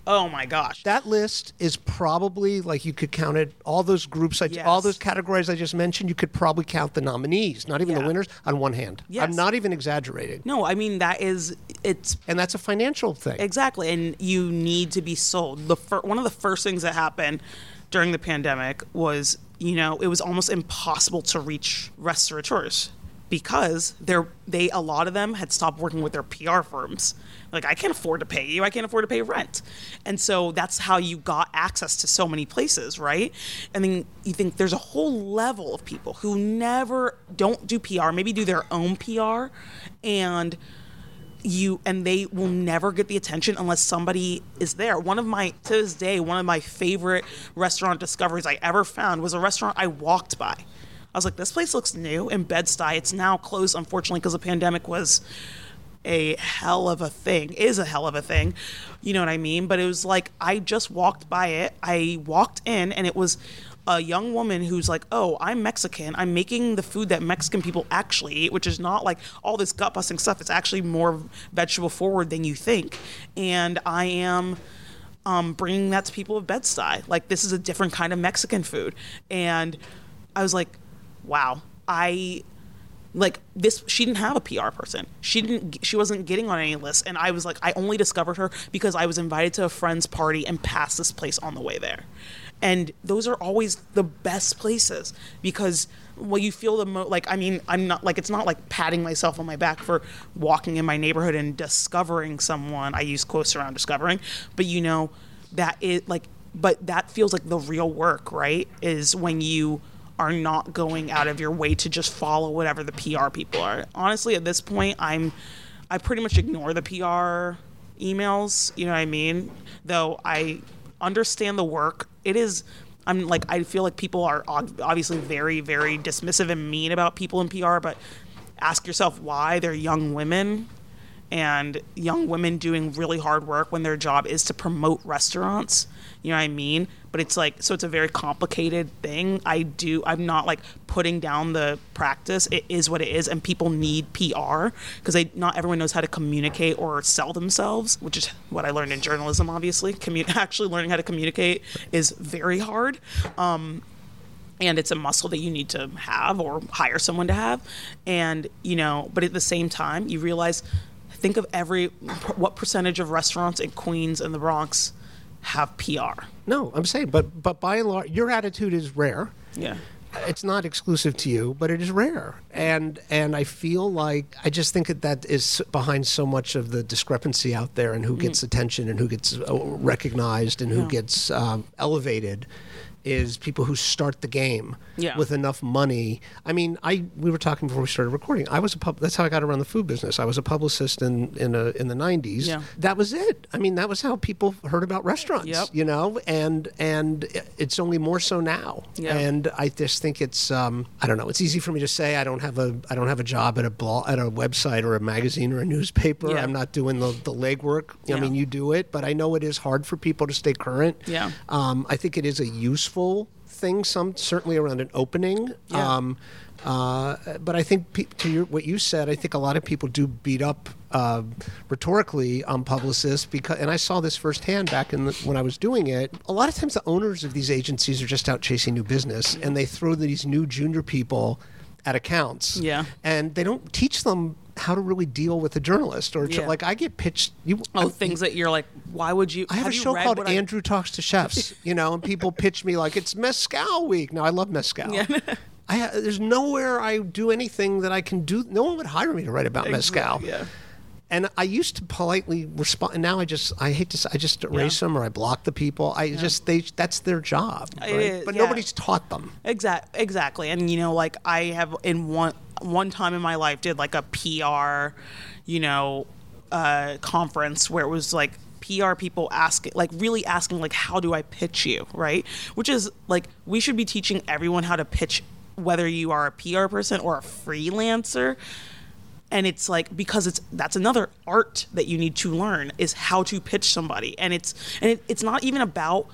Oh my gosh. That list is probably, you could count it, all those groups, all those categories I just mentioned, you could probably count the nominees, not even the winners, on one hand. Yes. I'm not even exaggerating. No, I mean, and that's a financial thing. Exactly, and you need to be sold. One of the first things that happened during the pandemic was, it was almost impossible to reach restaurateurs because a lot of them had stopped working with their PR firms. I can't afford to pay you. I can't afford to pay rent. And so that's how you got access to so many places, right? I mean, you think there's a whole level of people who don't do PR, maybe do their own PR, and they will never get the attention unless somebody is there. To this day, one of my favorite restaurant discoveries I ever found was a restaurant I walked by. I was like, this place looks new in Bed-Stuy. It's now closed, unfortunately, because the pandemic was a hell of a thing, you know what I mean? But it was I just walked by it. I walked in and it was a young woman who's like, oh, I'm Mexican. I'm making the food that Mexican people actually eat, which is not all this gut-busting stuff. It's actually more vegetable forward than you think. And I am bringing that to people of Bed-Stuy. This is a different kind of Mexican food. And I was like, wow, she didn't have a PR person. She wasn't getting on any lists. And I was I only discovered her because I was invited to a friend's party and passed this place on the way there. And those are always the best places because you feel the most, I'm not, it's not patting myself on my back for walking in my neighborhood and discovering someone. I use quotes around discovering, but but that feels like the real work, right? Is when you are not going out of your way to just follow whatever the PR people are. Honestly, at this point, I pretty much ignore the PR emails, you know what I mean? Though I understand the work. It is, I feel like people are obviously very, very dismissive and mean about people in PR, but ask yourself why. They're young women and young women doing really hard work when their job is to promote restaurants. You know what I mean? But it's like, so it's a very complicated thing. I'm not like putting down the practice. It is what it is, and people need PR because not everyone knows how to communicate or sell themselves, which is what I learned in journalism, obviously. Actually learning how to communicate is very hard. And it's a muscle that you need to have or hire someone to have. And, you know, but at the same time, you realize, think of what percentage of restaurants in Queens and the Bronx have PR? No, I'm saying, but by and large, your attitude is rare. Yeah. It's not exclusive to you, but it is rare. And I feel like, I just think that is behind so much of the discrepancy out there and who gets attention and who gets recognized and who gets elevated. Is people who start the game with enough money. I mean, we were talking before we started recording. That's how I got around the food business. I was a publicist in the 90s. Yeah. That was it. I mean, that was how people heard about restaurants, you know, and it's only more so now. Yeah. And I just think it's I don't know, it's easy for me to say I don't have a job at a blog, at a website or a magazine or a newspaper. Yeah. I'm not doing the legwork. Yeah. I mean, you do it, but I know it is hard for people to stay current. Yeah. I think it is a useful thing, certainly around an opening. Yeah. But I think what you said, I think a lot of people do beat up rhetorically on publicists and I saw this firsthand back when I was doing it. A lot of times the owners of these agencies are just out chasing new business, and they throw these new junior people at accounts. Yeah. And they don't teach them how to really deal with a journalist, or like I get pitched things that you're like, why would you? I have a show called Andrew Talks to Chefs, you know, and people pitch me like it's mezcal week. Now I love mezcal. Yeah. There's nowhere I do anything that I can do. No one would hire me to write about mezcal. Yeah. And I used to politely respond, and now I just erase them, or I block the people. That's their job, right? But nobody's taught them. Exactly. And you know, like I have in one time in my life did like a PR, you know, conference where it was like PR people asking like, how do I pitch you, right? Which is like, we should be teaching everyone how to pitch, whether you are a PR person or a freelancer. And it's like, because that's another art that you need to learn, is how to pitch somebody. And it's not even about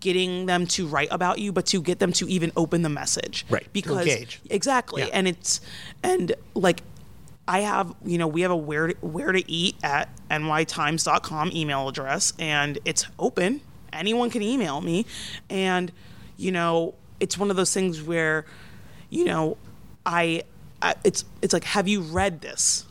getting them to write about you, but to get them to even open the message. Right. Because to engage. Exactly. Yeah. And we have a where to eat at nytimes.com email address, and it's open. Anyone can email me. And, you know, it's one of those things where, you know, it's like, have you read this?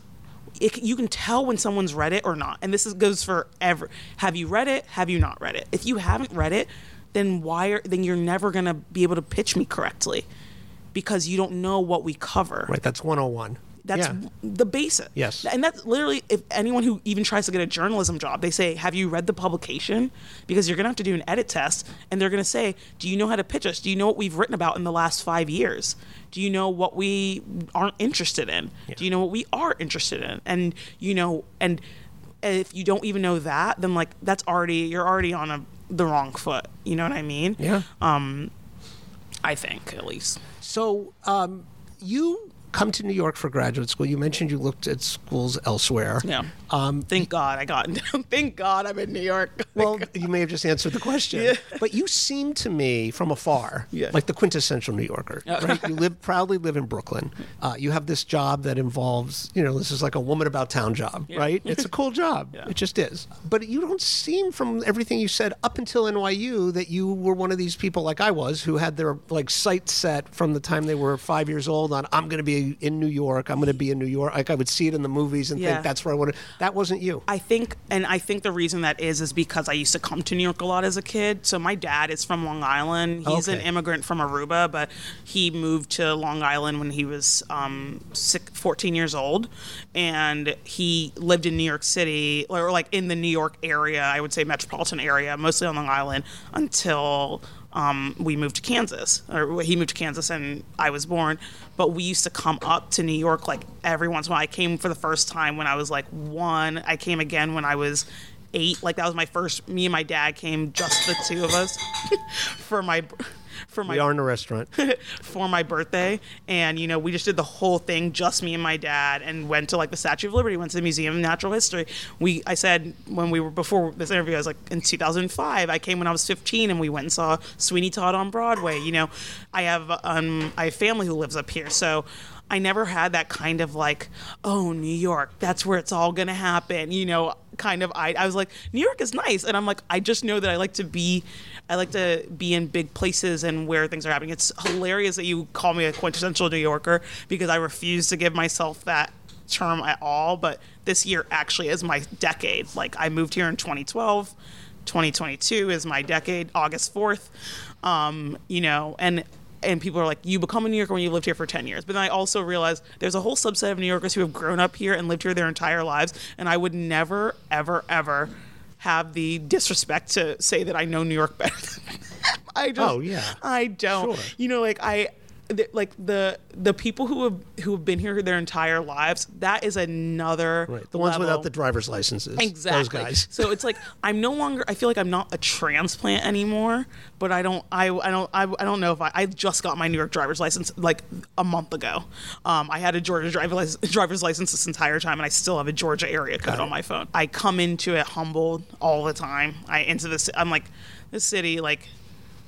You can tell when someone's read it or not. And this goes for ever. Have you read it? Have you not read it? If you haven't read it, then then you're never going to be able to pitch me correctly, because you don't know what we cover. Right. That's 101. That's the basic. Yes. And that's literally, if anyone who even tries to get a journalism job, they say, have you read the publication? Because you're going to have to do an edit test, and they're going to say, do you know how to pitch us? Do you know what we've written about in the last 5 years? Do you know what we aren't interested in? Yeah. Do you know what we are interested in? And, you know, and if you don't even know that, then like, that's you're already on the wrong foot. You know what I mean? Yeah. I think, at least. So, you come to New York for graduate school. You mentioned you looked at schools elsewhere. Yeah. Thank God I got down. Thank God I'm in New York. Well, you may have just answered the question. Yeah. But you seem to me, from afar, like the quintessential New Yorker. Right? You proudly live in Brooklyn. You have this job that involves, you know, this is like a woman about town job, right? It's a cool job. Yeah. It just is. But you don't seem, from everything you said up until NYU, that you were one of these people like I was, who had their like sights set from the time they were 5 years old on, I'm going to be in New York. Like I would see it in the movies and think that's where I wanted. That wasn't you. I think the reason that is because I used to come to New York a lot as a kid. So my dad is from Long Island. He's an immigrant from Aruba, but he moved to Long Island when he was 14 years old. And he lived in New York City, or like in the New York area, I would say metropolitan area, mostly on Long Island, until we moved to Kansas, or he moved to Kansas and I was born. But we used to come up to New York like every once in a while. I came for the first time when I was like 1. I came again when I was 8. Like that was my first, me and my dad came, just the two of us, for my for my... We are in a restaurant. for my birthday. And, you know, we just did the whole thing, just me and my dad, and went to, like, the Statue of Liberty, went to the Museum of Natural History. I said, when we were, before this interview, I was like, in 2005, I came when I was 15, and we went and saw Sweeney Todd on Broadway. You know, I have family who lives up here, so... I never had that kind of like, oh, New York, that's where it's all going to happen. You know, kind of, I was like, New York is nice. And I'm like, I just know that I like to be in big places and where things are happening. It's hilarious that you call me a quintessential New Yorker because I refuse to give myself that term at all. But this year actually is my decade. Like I moved here in 2012. 2022 is my decade, August 4th, you know, and people are like, you become a New Yorker when you lived here for 10 years. But then I also realized there's a whole subset of New Yorkers who have grown up here and lived here their entire lives. And I would never, ever, ever have the disrespect to say that I know New York better than them. I don't. Sure. You know, like the people who have been here their entire lives, that is another right. The ones level. Without the driver's licenses. Exactly. Those guys. So it's like I feel like I'm not a transplant anymore, but I just got my New York driver's license like a month ago. I had a Georgia driver's license this entire time, and I still have a Georgia area code on my phone. I come into it humbled all the time. I'm like, this city, like,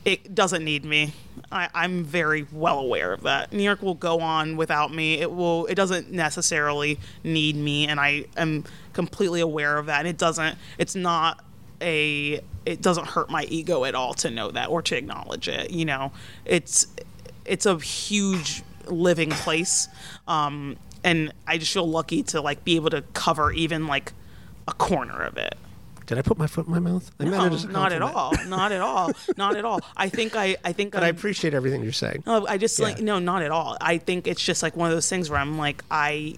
it doesn't need me. I'm very well aware of that. New York will go on without me. It doesn't necessarily need me, and I am completely aware of that. And it doesn't hurt my ego at all to know that or to acknowledge it. You know, it's a huge living place. And I just feel lucky to like be able to cover even like a corner of it. Did I put my foot in my mouth? Not at all. I think. But I appreciate everything you're saying. Not at all. I think it's just like one of those things where I'm like, I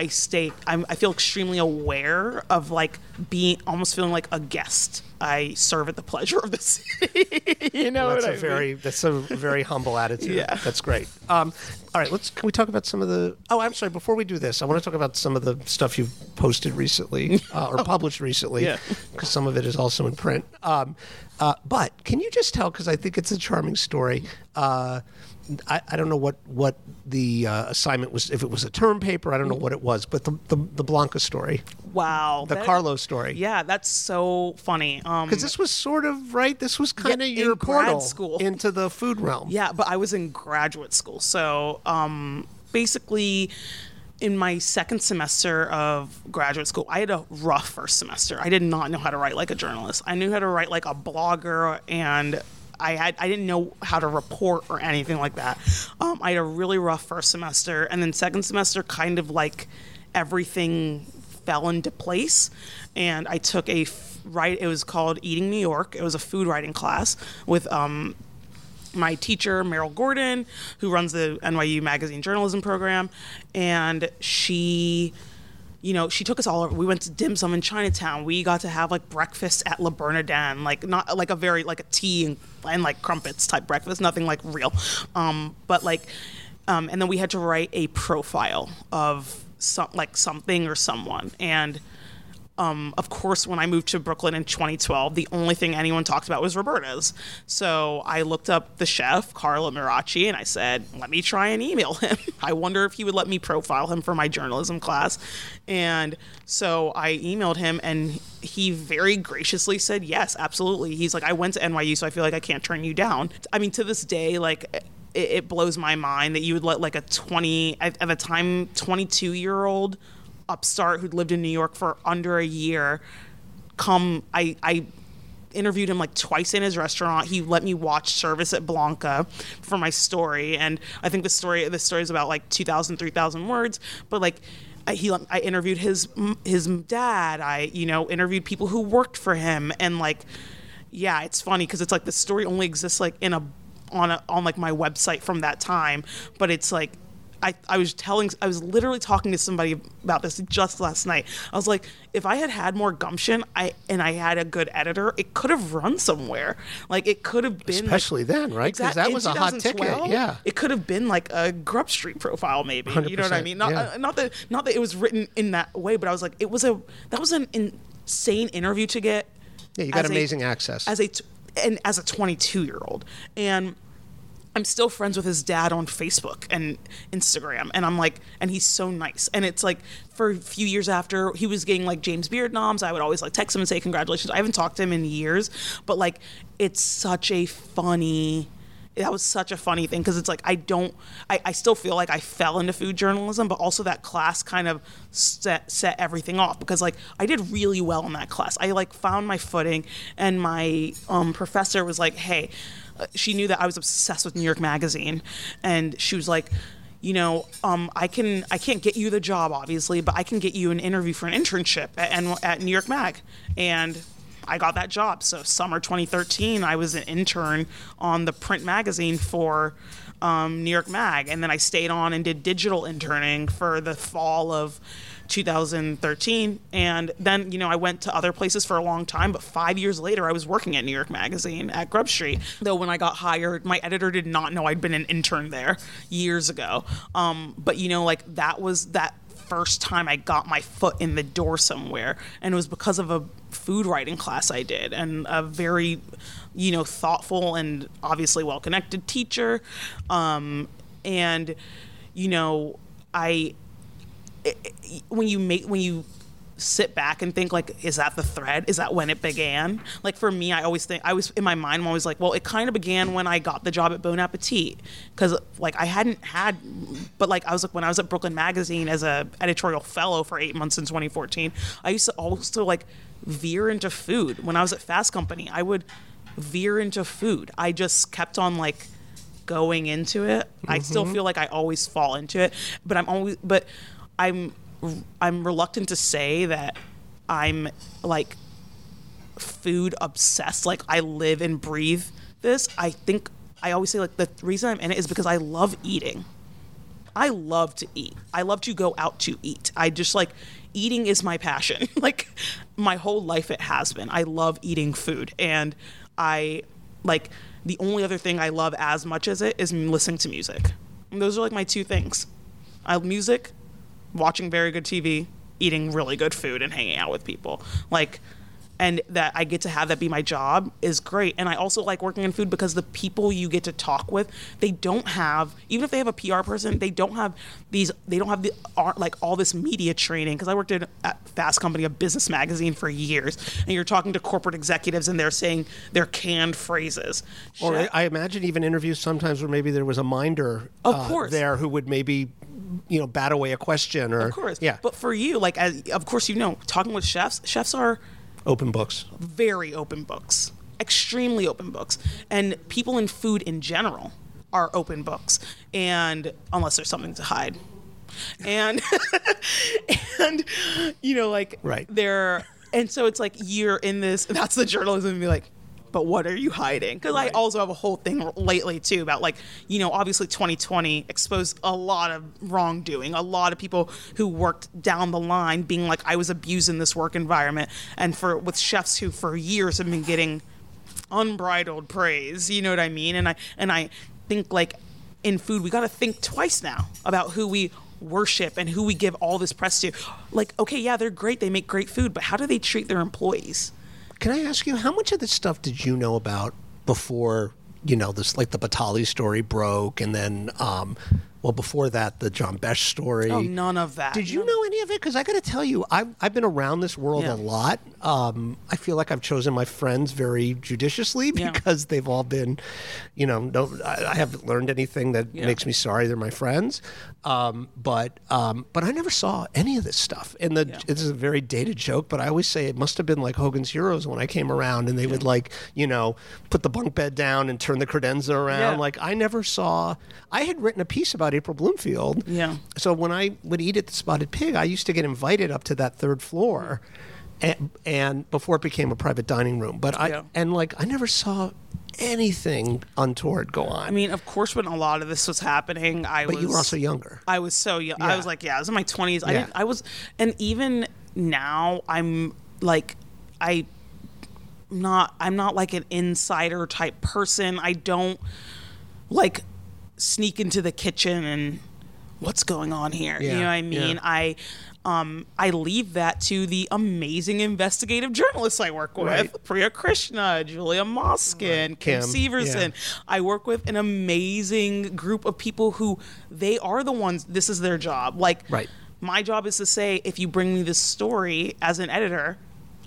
feel extremely aware of like feeling like a guest. I serve at the pleasure of the city. You know, that's a very humble attitude. Yeah, that's great. All right, can we talk about some of the? Oh, I'm sorry. Before we do this, I want to talk about some of the stuff you've posted recently or published recently, because some of it is also in print. But can you just tell? Because I think it's a charming story. I don't know what the assignment was, if it was a term paper, I don't know what it was, but the Blanca story. Wow. The Carlo story. Yeah, that's so funny. Because this was sort of, right, this was kind of your portal school into the food realm. Yeah, but I was in graduate school. So basically, in my second semester of graduate school, I had a rough first semester. I did not know how to write like a journalist. I knew how to write like a blogger, and I didn't know how to report or anything like that. I had a really rough first semester, and then second semester kind of like everything fell into place, and I took it was called Eating New York. It was a food writing class with my teacher, Merrill Gordon, who runs the NYU Magazine journalism program, and she took us all over. We went to dim sum in Chinatown. We got to have like breakfast at La Bernardin, like not like a very like a tea and like crumpets type breakfast, nothing like real. And then we had to write a profile of something or someone. And of course, when I moved to Brooklyn in 2012, the only thing anyone talked about was Roberta's. So I looked up the chef, Carlo Miraci, and I said, let me try and email him. I wonder if he would let me profile him for my journalism class. And so I emailed him, and he very graciously said, yes, absolutely. He's like, I went to NYU, so I feel like I can't turn you down. I mean, to this day, like, it blows my mind that you would let like a 22-year-old upstart who'd lived in New York for under a year come. I interviewed him like twice in his restaurant. He let me watch service at Blanca for my story, and I think the story is about like 2,000-3,000 words, but like I interviewed his dad. I interviewed people who worked for him, and like, yeah, it's funny because it's like the story only exists like on like my website from that time, but it's like I was literally talking to somebody about this just last night. I was like, if I had more gumption, I had a good editor, it could have run somewhere. Like it could have been, especially like, then, right? Because that was a hot ticket. Yeah, it could have been like a Grub Street profile, maybe. 100%, you know what I mean? Not that it was written in that way, but I was like, that was an insane interview to get. Yeah, you got amazing access. and as a 22-year-old. And I'm still friends with his dad on Facebook and Instagram. And I'm like, and he's so nice. And it's like, for a few years after he was getting like James Beard noms, I would always like text him and say congratulations. I haven't talked to him in years, but like, it's such a funny, that was such a funny thing. Cause it's like, I still feel like I fell into food journalism, but also that class kind of set everything off, because like I did really well in that class. I like found my footing, and my professor was like, hey, she knew that I was obsessed with New York Magazine, and she was like, you know, I can't get you the job, obviously, but I can get you an interview for an internship at New York Mag. And I got that job. So summer 2013, I was an intern on the print magazine for New York Mag. And then I stayed on and did digital interning for the fall of 2013. And then, you know, I went to other places for a long time, but 5 years later, I was working at New York Magazine at Grub Street. Though when I got hired, my editor did not know I'd been an intern there years ago. But, you know, like that was that first time I got my foot in the door somewhere. And it was because of a food writing class I did, and a very, you know, thoughtful and obviously well-connected teacher. And, you know, when you sit back and think, like, is that the thread? Is that when it began? Like, for me, I'm always like, well, it kind of began when I got the job at Bon Appetit, because like I was like, when I was at Brooklyn Magazine as a editorial fellow for 8 months in 2014, I used to also like veer into food. When I was at Fast Company, I would veer into food. I just kept on like going into it. Mm-hmm. I still feel like I always fall into it, but I'm reluctant to say that I'm like food obsessed. Like I live and breathe this. I think I always say like the reason I'm in it is because I love eating. I love to eat. I love to go out to eat. I just like eating is my passion. Like my whole life it has been. I love eating food, and I like the only other thing I love as much as it is listening to music. And those are like my two things. I love music, watching very good TV, eating really good food, and hanging out with people. Like, and that I get to have that be my job is great. And I also like working in food because the people you get to talk with, they don't have, even if they have a PR person, they don't have all this media training. Because I worked at Fast Company, a business magazine, for years, and you're talking to corporate executives and they're saying their canned phrases. Or I imagine even interviews sometimes where maybe there was a minder there who would maybe, you know, bat away a question. Or of course, yeah. But for you, like, as, of course, you know, talking with chefs are open books. Very open books. Extremely open books. And people in food in general are open books. And unless there's something to hide. And and you know, like, right. They're, and so it's like you're in this, that's the journalism, and be like, but what are you hiding? Because right. I also have a whole thing lately too about, like, you know, obviously 2020 exposed a lot of wrongdoing, a lot of people who worked down the line being like, I was abused in this work environment, and with chefs who for years have been getting unbridled praise, you know what I mean? And I think, like, in food we got to think twice now about who we worship and who we give all this press to. Like, okay, yeah, they're great, they make great food, but how do they treat their employees? Can I ask you, how much of this stuff did you know about before, you know, this, like the Batali story broke, and then, well, before that, the John Besh story? Oh, none of that. Did you know any of it? Because I got to tell you, I've been around this world a lot. I feel like I've chosen my friends very judiciously, because they've all been, you know, I haven't learned anything that makes me sorry they're my friends. But I never saw any of this stuff. And this is a very dated joke, but I always say it must have been like Hogan's Heroes when I came around, and they would, like, you know, put the bunk bed down and turn the credenza around. Yeah. Like, I never saw. I had written a piece about April Bloomfield. Yeah. So when I would eat at the Spotted Pig, I used to get invited up to that third floor, and before it became a private dining room. But I never saw anything untoward go on. I mean, of course, when a lot of this was happening, but you were also younger. I was so young. Yeah. I was like, I was in my 20s. Yeah. And even now, I'm like, I'm not like an insider type person. I don't like sneak into the kitchen and what's going on here? Yeah, you know what I mean? Yeah. I leave that to the amazing investigative journalists I work with, right. Priya Krishna, Julia Moskin, right. Kim Severson. Yeah. I work with an amazing group of people who they are the ones, this is their job. Like, right. My job is to say, if you bring me this story as an editor,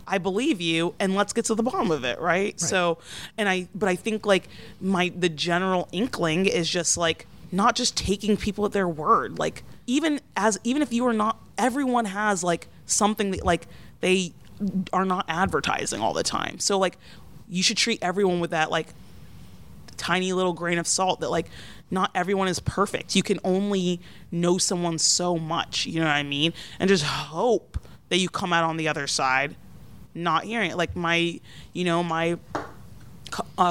I believe you, and let's get to the bottom of it, right? So, and I think like the general inkling is just like not just taking people at their word. Like even if you are not, everyone has like something that like they are not advertising all the time. So like you should treat everyone with that like tiny little grain of salt that like not everyone is perfect. You can only know someone so much, you know what I mean? And just hope that you come out on the other side not hearing it. Like my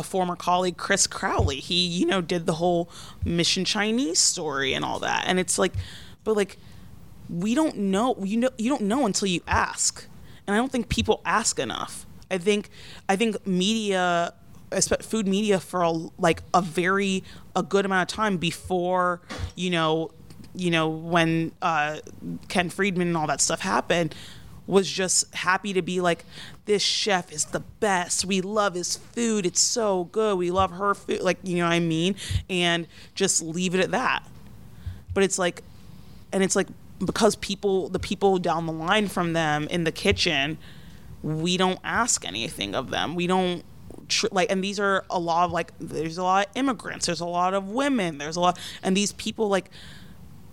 former colleague Chris Crowley, he did the whole Mission Chinese story and all that, and it's like, but like we don't know, you don't know until you ask, and I don't think people ask enough. I think media, food media, for a good amount of time before when Ken Friedman and all that stuff happened, was just happy to be like, this chef is the best. We love his food. It's so good. We love her food. Like, you know what I mean? And just leave it at that. But it's like, and it's like, because the people down the line from them in the kitchen, we don't ask anything of them. We don't like, and these are a lot of like, there's a lot of immigrants. There's a lot of women. There's a lot, and these people like,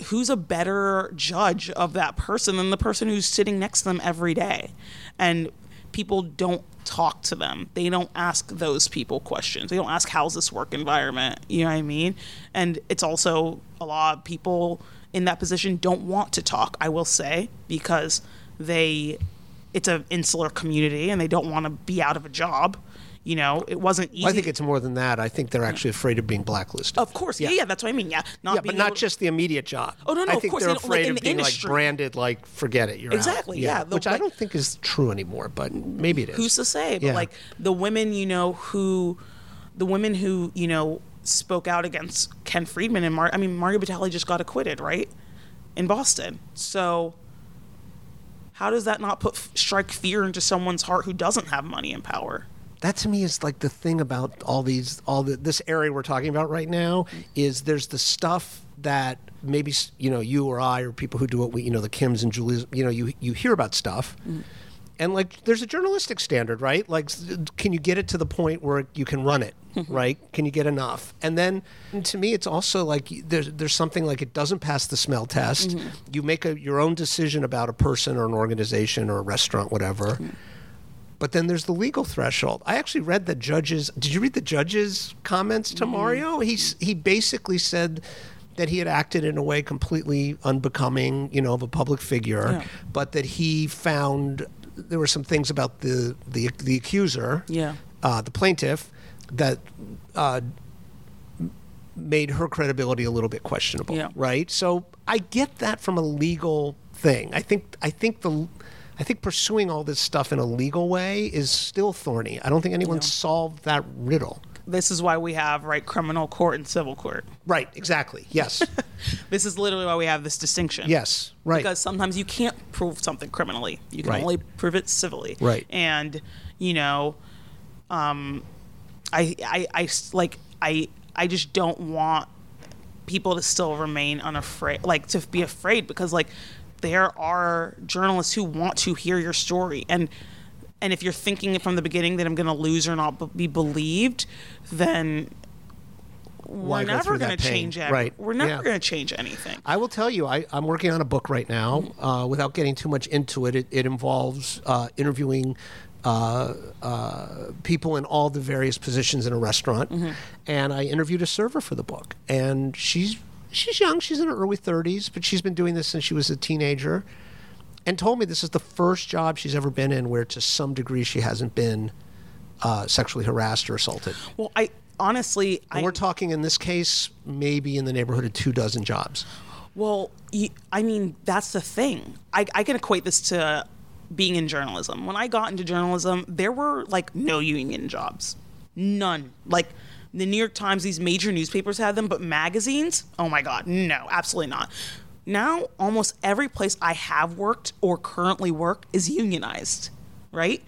who's a better judge of that person than the person who's sitting next to them every day? And people don't talk to them. They don't ask those people questions. They don't ask, how's this work environment? You know what I mean? And it's also a lot of people in that position don't want to talk, I will say, because it's an insular community and they don't want to be out of a job. You know, it wasn't easy. Well, I think it's more than that. I think they're actually afraid of being blacklisted. Of course. Yeah, yeah, that's what I mean. Yeah, not just the immediate job. Oh, no, I think of course. They're afraid of being like branded, like, forget it, you're exactly, out. Exactly, yeah. Yeah. Which I don't think is true anymore, but maybe it is. Who's to say? But, like, the women who spoke out against Ken Friedman and Mario Batali just got acquitted, right, in Boston. So how does that not strike fear into someone's heart who doesn't have money and power? That to me is like the thing about this area we're talking about right now is there's the stuff that maybe, you or I or people who do what we, the Kims and Julias, you hear about stuff. Mm-hmm. And like, there's a journalistic standard, right? Like, can you get it to the point where you can run it, right? Can you get enough? And then to me, it's also like there's something like it doesn't pass the smell test. Mm-hmm. You make your own decision about a person or an organization or a restaurant, whatever. Mm-hmm. But then there's the legal threshold. I actually read the judge's. Did you read the judge's comments to Mario? He basically said that he had acted in a way completely unbecoming, of a public figure, but that he found there were some things about the accuser, the plaintiff, that made her credibility a little bit questionable, right? So I get that from a legal thing. I think pursuing all this stuff in a legal way is still thorny. I don't think anyone solved that riddle. This is why we have, right, criminal court and civil court. Right, exactly, yes. This is literally why we have this distinction. Yes, right. Because sometimes you can't prove something criminally. You can only prove it civilly. Right. And, I just don't want people to still remain unafraid, like, to be afraid, because, like, there are journalists who want to hear your story, and if you're thinking from the beginning that I'm going to lose or not be believed, then we're never going to change it. Right. We're never going to change anything. I will tell you, I'm working on a book right now. Without getting too much into it, it involves interviewing people in all the various positions in a restaurant, and I interviewed a server for the book, and she's young, she's in her early 30s, but she's been doing this since she was a teenager, and told me this is the first job she's ever been in where to some degree she hasn't been sexually harassed or assaulted. Well, I honestly... we're talking in this case maybe in the neighborhood of 24 jobs. Well, that's the thing. I can equate this to being in journalism. When I got into journalism, there were, like, no union jobs. None. Like... the New York Times, these major newspapers had them, but magazines, oh my God, no, absolutely not. Now, almost every place I have worked or currently work is unionized, right?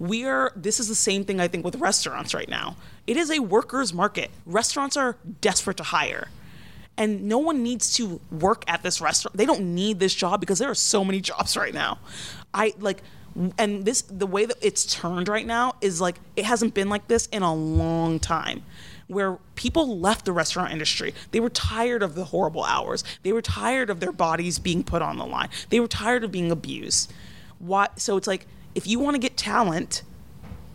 This is the same thing I think with restaurants right now. It is a workers' market. Restaurants are desperate to hire. And no one needs to work at this restaurant. They don't need this job because there are so many jobs right now. The way that it's turned right now is like, it hasn't been like this in a long time, where people left the restaurant industry. They were tired of the horrible hours. They were tired of their bodies being put on the line. They were tired of being abused. So it's like, if you want to get talent,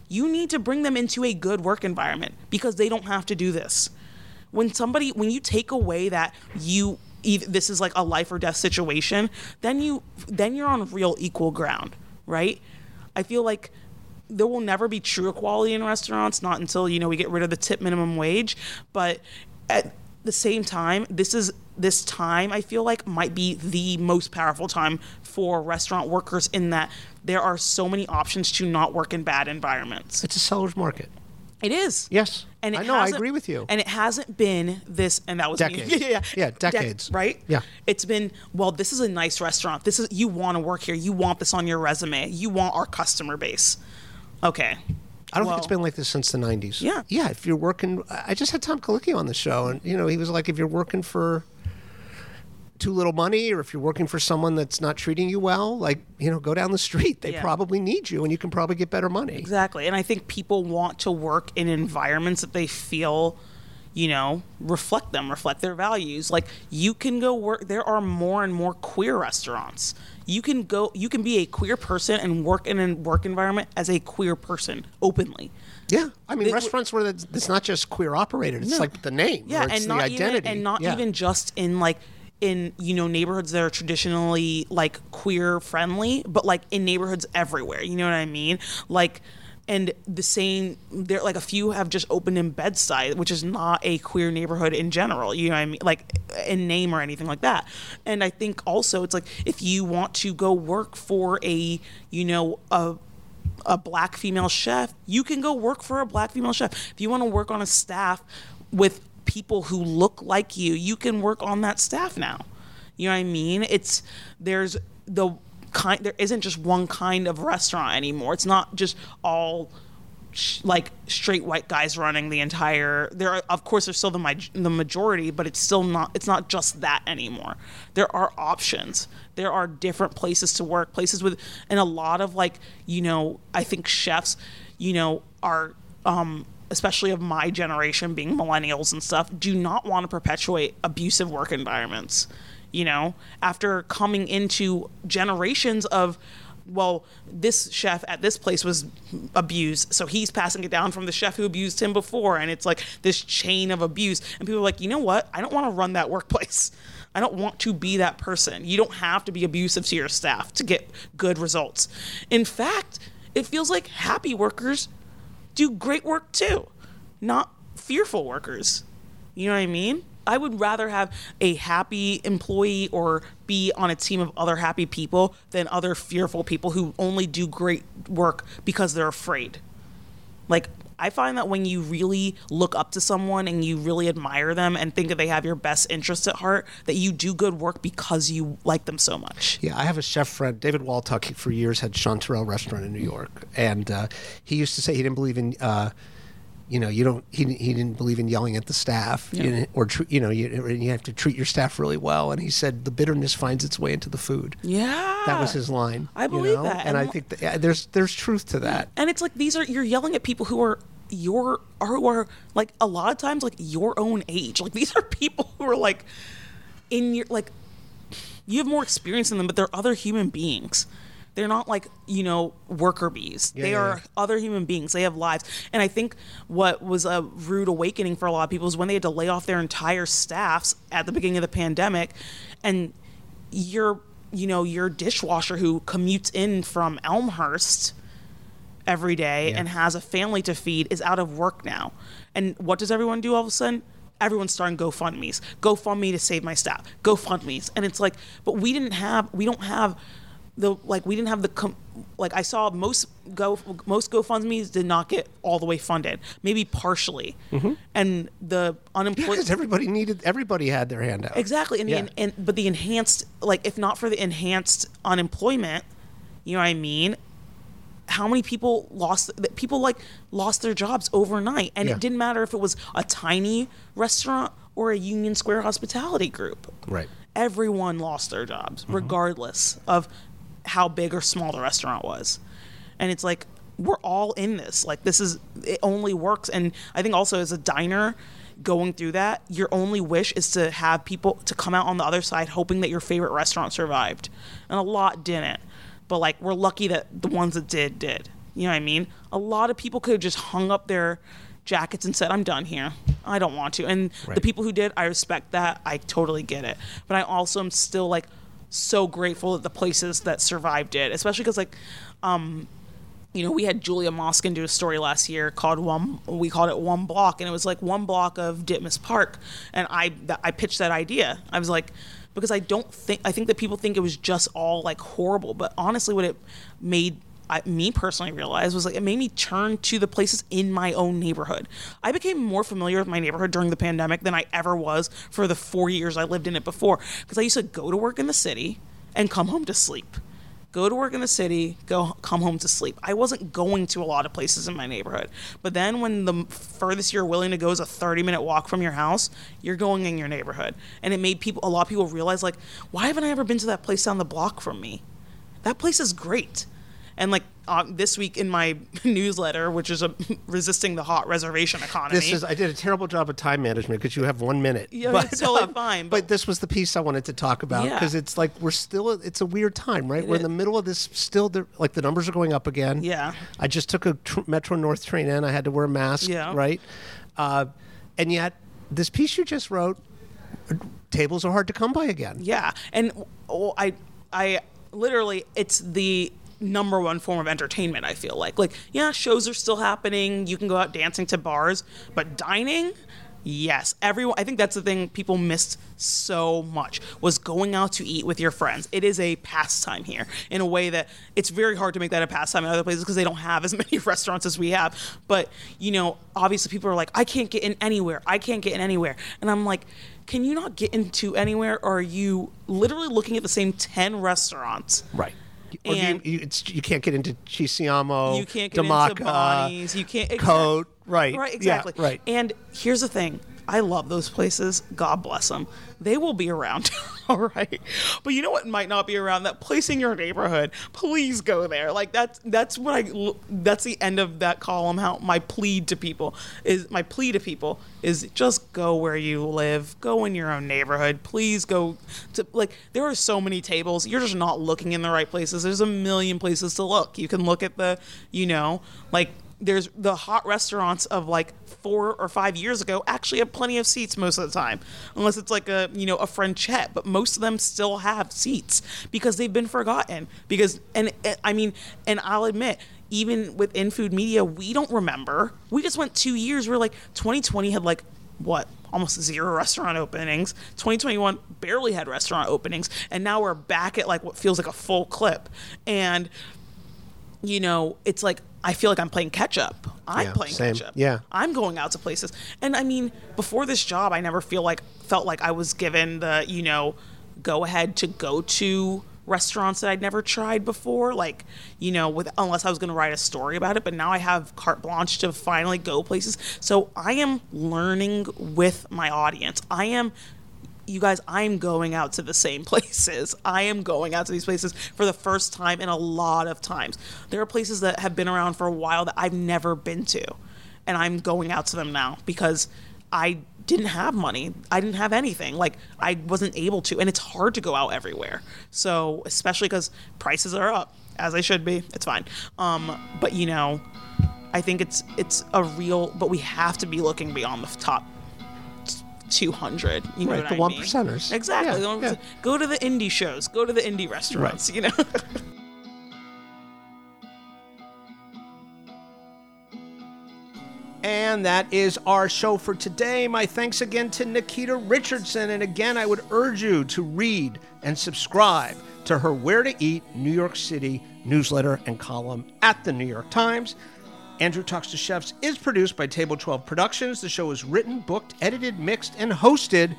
you need to bring them into a good work environment because they don't have to do this. When you take away that this is like a life or death situation, then you're on real equal ground, right? I feel like there will never be true equality in restaurants, not until, we get rid of the tip minimum wage. But at the same time, this time I feel like might be the most powerful time for restaurant workers, in that there are so many options to not work in bad environments. It's a seller's market. It is. Yes. And I know, I agree with you. And it hasn't been this, and that was decades. Decades. Right? Yeah. It's been, well, this is a nice restaurant. You want to work here. You want this on your resume. You want our customer base. Okay. I don't think it's been like this since the 90s. Yeah. Yeah, if you're working, I just had Tom Colicchio on the show, and he was like, if you're working for too little money, or if you're working for someone that's not treating you well, like, go down the street. They probably need you, and you can probably get better money. Exactly. And I think people want to work in environments that they feel, reflect their values. Like, you can go work, there are more and more queer restaurants. You can be a queer person and work in a work environment as a queer person openly. Yeah. I mean, restaurants where it's not just queer operated. It's like the name. Yeah. Or it's the identity. Even just in like, neighborhoods that are traditionally like queer friendly, but like in neighborhoods everywhere. You know what I mean? Like, and the same, there like a few have just opened in Bed-Stuy, which is not a queer neighborhood in general. You know what I mean? Like in name or anything like that. And I think also it's like, if you want to go work for a black female chef, you can go work for a black female chef. If you want to work on a staff with people who look like you, you can work on that staff now. You know what I mean? There isn't just one kind of restaurant anymore. It's not just all like straight white guys running the entire. There are, of course, there's still the majority, but it's still not. It's not just that anymore. There are options. There are different places to work. Places with, and a lot of like I think chefs, are. Especially of my generation, being millennials and stuff, do not want to perpetuate abusive work environments. After coming into generations of, well, this chef at this place was abused, so he's passing it down from the chef who abused him before, and it's like this chain of abuse. And people are like, you know what? I don't want to run that workplace. I don't want to be that person. You don't have to be abusive to your staff to get good results. In fact, it feels like happy workers do great work too, not fearful workers. You know what I mean? I would rather have a happy employee or be on a team of other happy people than other fearful people who only do great work because they're afraid. Like, I find that when you really look up to someone and you really admire them and think that they have your best interests at heart, that you do good work because you like them so much. Yeah, I have a chef friend, David Waltuck, he for years had Chanterelle Restaurant in New York, and he used to say he didn't believe in, he didn't believe in yelling at the staff, you have to treat your staff really well. And he said the bitterness finds its way into the food. Yeah, that was his line. I believe that, and I think that, there's truth to that. And it's like you're yelling at people who are. Who are like a lot of times like your own age. Like, these are people who are like in your, like, you have more experience than them, but they're other human beings. They're not like, worker bees. Yeah, they are other human beings. They have lives. And I think what was a rude awakening for a lot of people is when they had to lay off their entire staffs at the beginning of the pandemic, and your dishwasher who commutes in from Elmhurst every day and has a family to feed is out of work now. And what does everyone do all of a sudden? Everyone's starting GoFundMe to save my staff. GoFundMe. And it's like, but we don't have we didn't have the, like, I saw most GoFundMes did not get all the way funded, maybe partially. Mm-hmm. And the unemployed. Yeah, because everybody had their hand out. Exactly. And, yeah. But the enhanced, like, if not for the enhanced unemployment, you know what I mean? How many people lost their jobs overnight? And yeah. It didn't matter if it was a tiny restaurant or a Union Square hospitality group. Right. Everyone lost their jobs, mm-hmm. regardless of how big or small the restaurant was. And it's like, we're all in this. Like, this is, it only works. And I think also as a diner going through that, your only wish is to have people to come out on the other side hoping that your favorite restaurant survived. And a lot didn't. But, like, we're lucky that the ones that did. You know what I mean? A lot of people could have just hung up their jackets and said, I'm done here. I don't want to. And right. The people who did, I respect that. I totally get it. But I also am still, like, so grateful that the places that survived it, especially because, like, you know, we had Julia Moskin do a story last year called it One Block, and it was like one block of Ditmas Park, and I pitched that idea. I was like, because I think that people think it was just all, like, horrible, but honestly, what it made me personally realized was, like, it made me turn to the places in my own neighborhood. I became more familiar with my neighborhood during the pandemic than I ever was for the 4 years I lived in it before, because I used to go to work in the city and come home to sleep. Go to work in the city, come home to sleep. I wasn't going to a lot of places in my neighborhood. But then when the furthest you're willing to go is a 30-minute walk from your house, you're going in your neighborhood. And it made a lot of people realize, like, why haven't I ever been to that place down the block from me? That place is great. And, like, this week in my newsletter, which is resisting the hot reservation economy. I did a terrible job of time management because you have 1 minute. Yeah, but it's totally fine. But this was the piece I wanted to talk about because it's like it's a weird time, right? We're in the middle of this like the numbers are going up again. Yeah. I just took a Metro North train in. I had to wear a mask, right? And yet this piece you just wrote, tables are hard to come by again. Yeah. And I literally, it's the number one form of entertainment, I feel like. Like, yeah, shows are still happening. You can go out dancing to bars. But dining, yes. Everyone, I think that's the thing people missed so much, was going out to eat with your friends. It is a pastime here in a way that it's very hard to make that a pastime in other places because they don't have as many restaurants as we have. But, you know, obviously people are like, I can't get in anywhere. And I'm like, can you not get into anywhere? Or are you literally looking at the same 10 restaurants? Right. Or and you can't get into Chisiamo, you can't get Damaca, into Bonnie's, you can't Cote, right? Right, exactly. Yeah, right. And here's the thing: I love those places. God bless them. They will be around, all right. But you know what might not be around? That place in your neighborhood. Please go there. Like that's the end of that column. How my plea to people is just go where you live. Go in your own neighborhood. Please go to, like, there are so many tables. You're just not looking in the right places. There's a million places to look. You can look at the, you know, like, there's the hot restaurants of, like, 4 or 5 years ago actually have plenty of seats most of the time, unless it's like a Frenchette, but most of them still have seats because they've been forgotten and I'll admit, even within food media, we don't remember. We just went 2 years. We're like, 2020 had almost zero restaurant openings. 2021 barely had restaurant openings. And now we're back at, like, what feels like a full clip. And, you know, it's like, I feel like I'm playing catch up. Catch up. Yeah. I'm going out to places. And I mean, before this job, I never felt like I was given the, you know, go ahead to go to restaurants that I'd never tried before. Like, you know, unless I was going to write a story about it. But now I have carte blanche to finally go places. So I am learning with my audience. You guys, I'm going out to the same places. I am going out to these places for the first time in a lot of times. There are places that have been around for a while that I've never been to, and I'm going out to them now because I didn't have money. I didn't have anything. Like, I wasn't able to, and it's hard to go out everywhere. So, especially because prices are up, as they should be. It's fine. But, you know, I think it's a real, but we have to be looking beyond the top 200, you know, right, the 1 percenters. Exactly. Yeah, yeah. Go to the indie shows. Go to the indie restaurants, right. You know. And that is our show for today. My thanks again to Nikita Richardson. And again, I would urge you to read and subscribe to her Where to Eat New York City newsletter and column at the New York Times. Andrew Talks to Chefs is produced by Table 12 Productions. The show is written, booked, edited, mixed, and hosted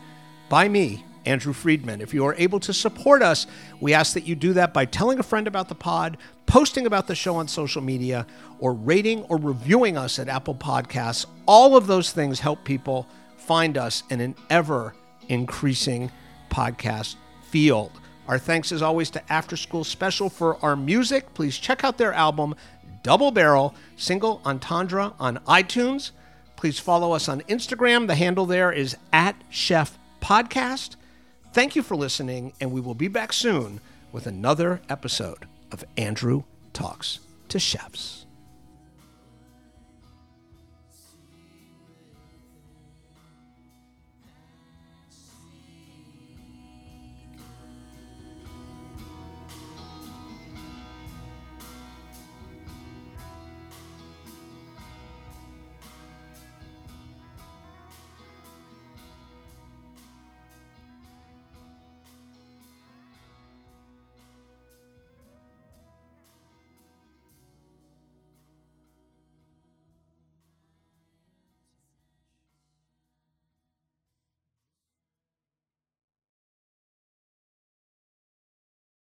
by me, Andrew Friedman. If you are able to support us, we ask that you do that by telling a friend about the pod, posting about the show on social media, or rating or reviewing us at Apple Podcasts. All of those things help people find us in an ever-increasing podcast field. Our thanks, as always, to After School Special for our music. Please check out their album, Double Barrel, Single Entendre, on iTunes. Please follow us on Instagram. The handle there is @ChefPodcast. Thank you for listening, and we will be back soon with another episode of Andrew Talks to Chefs.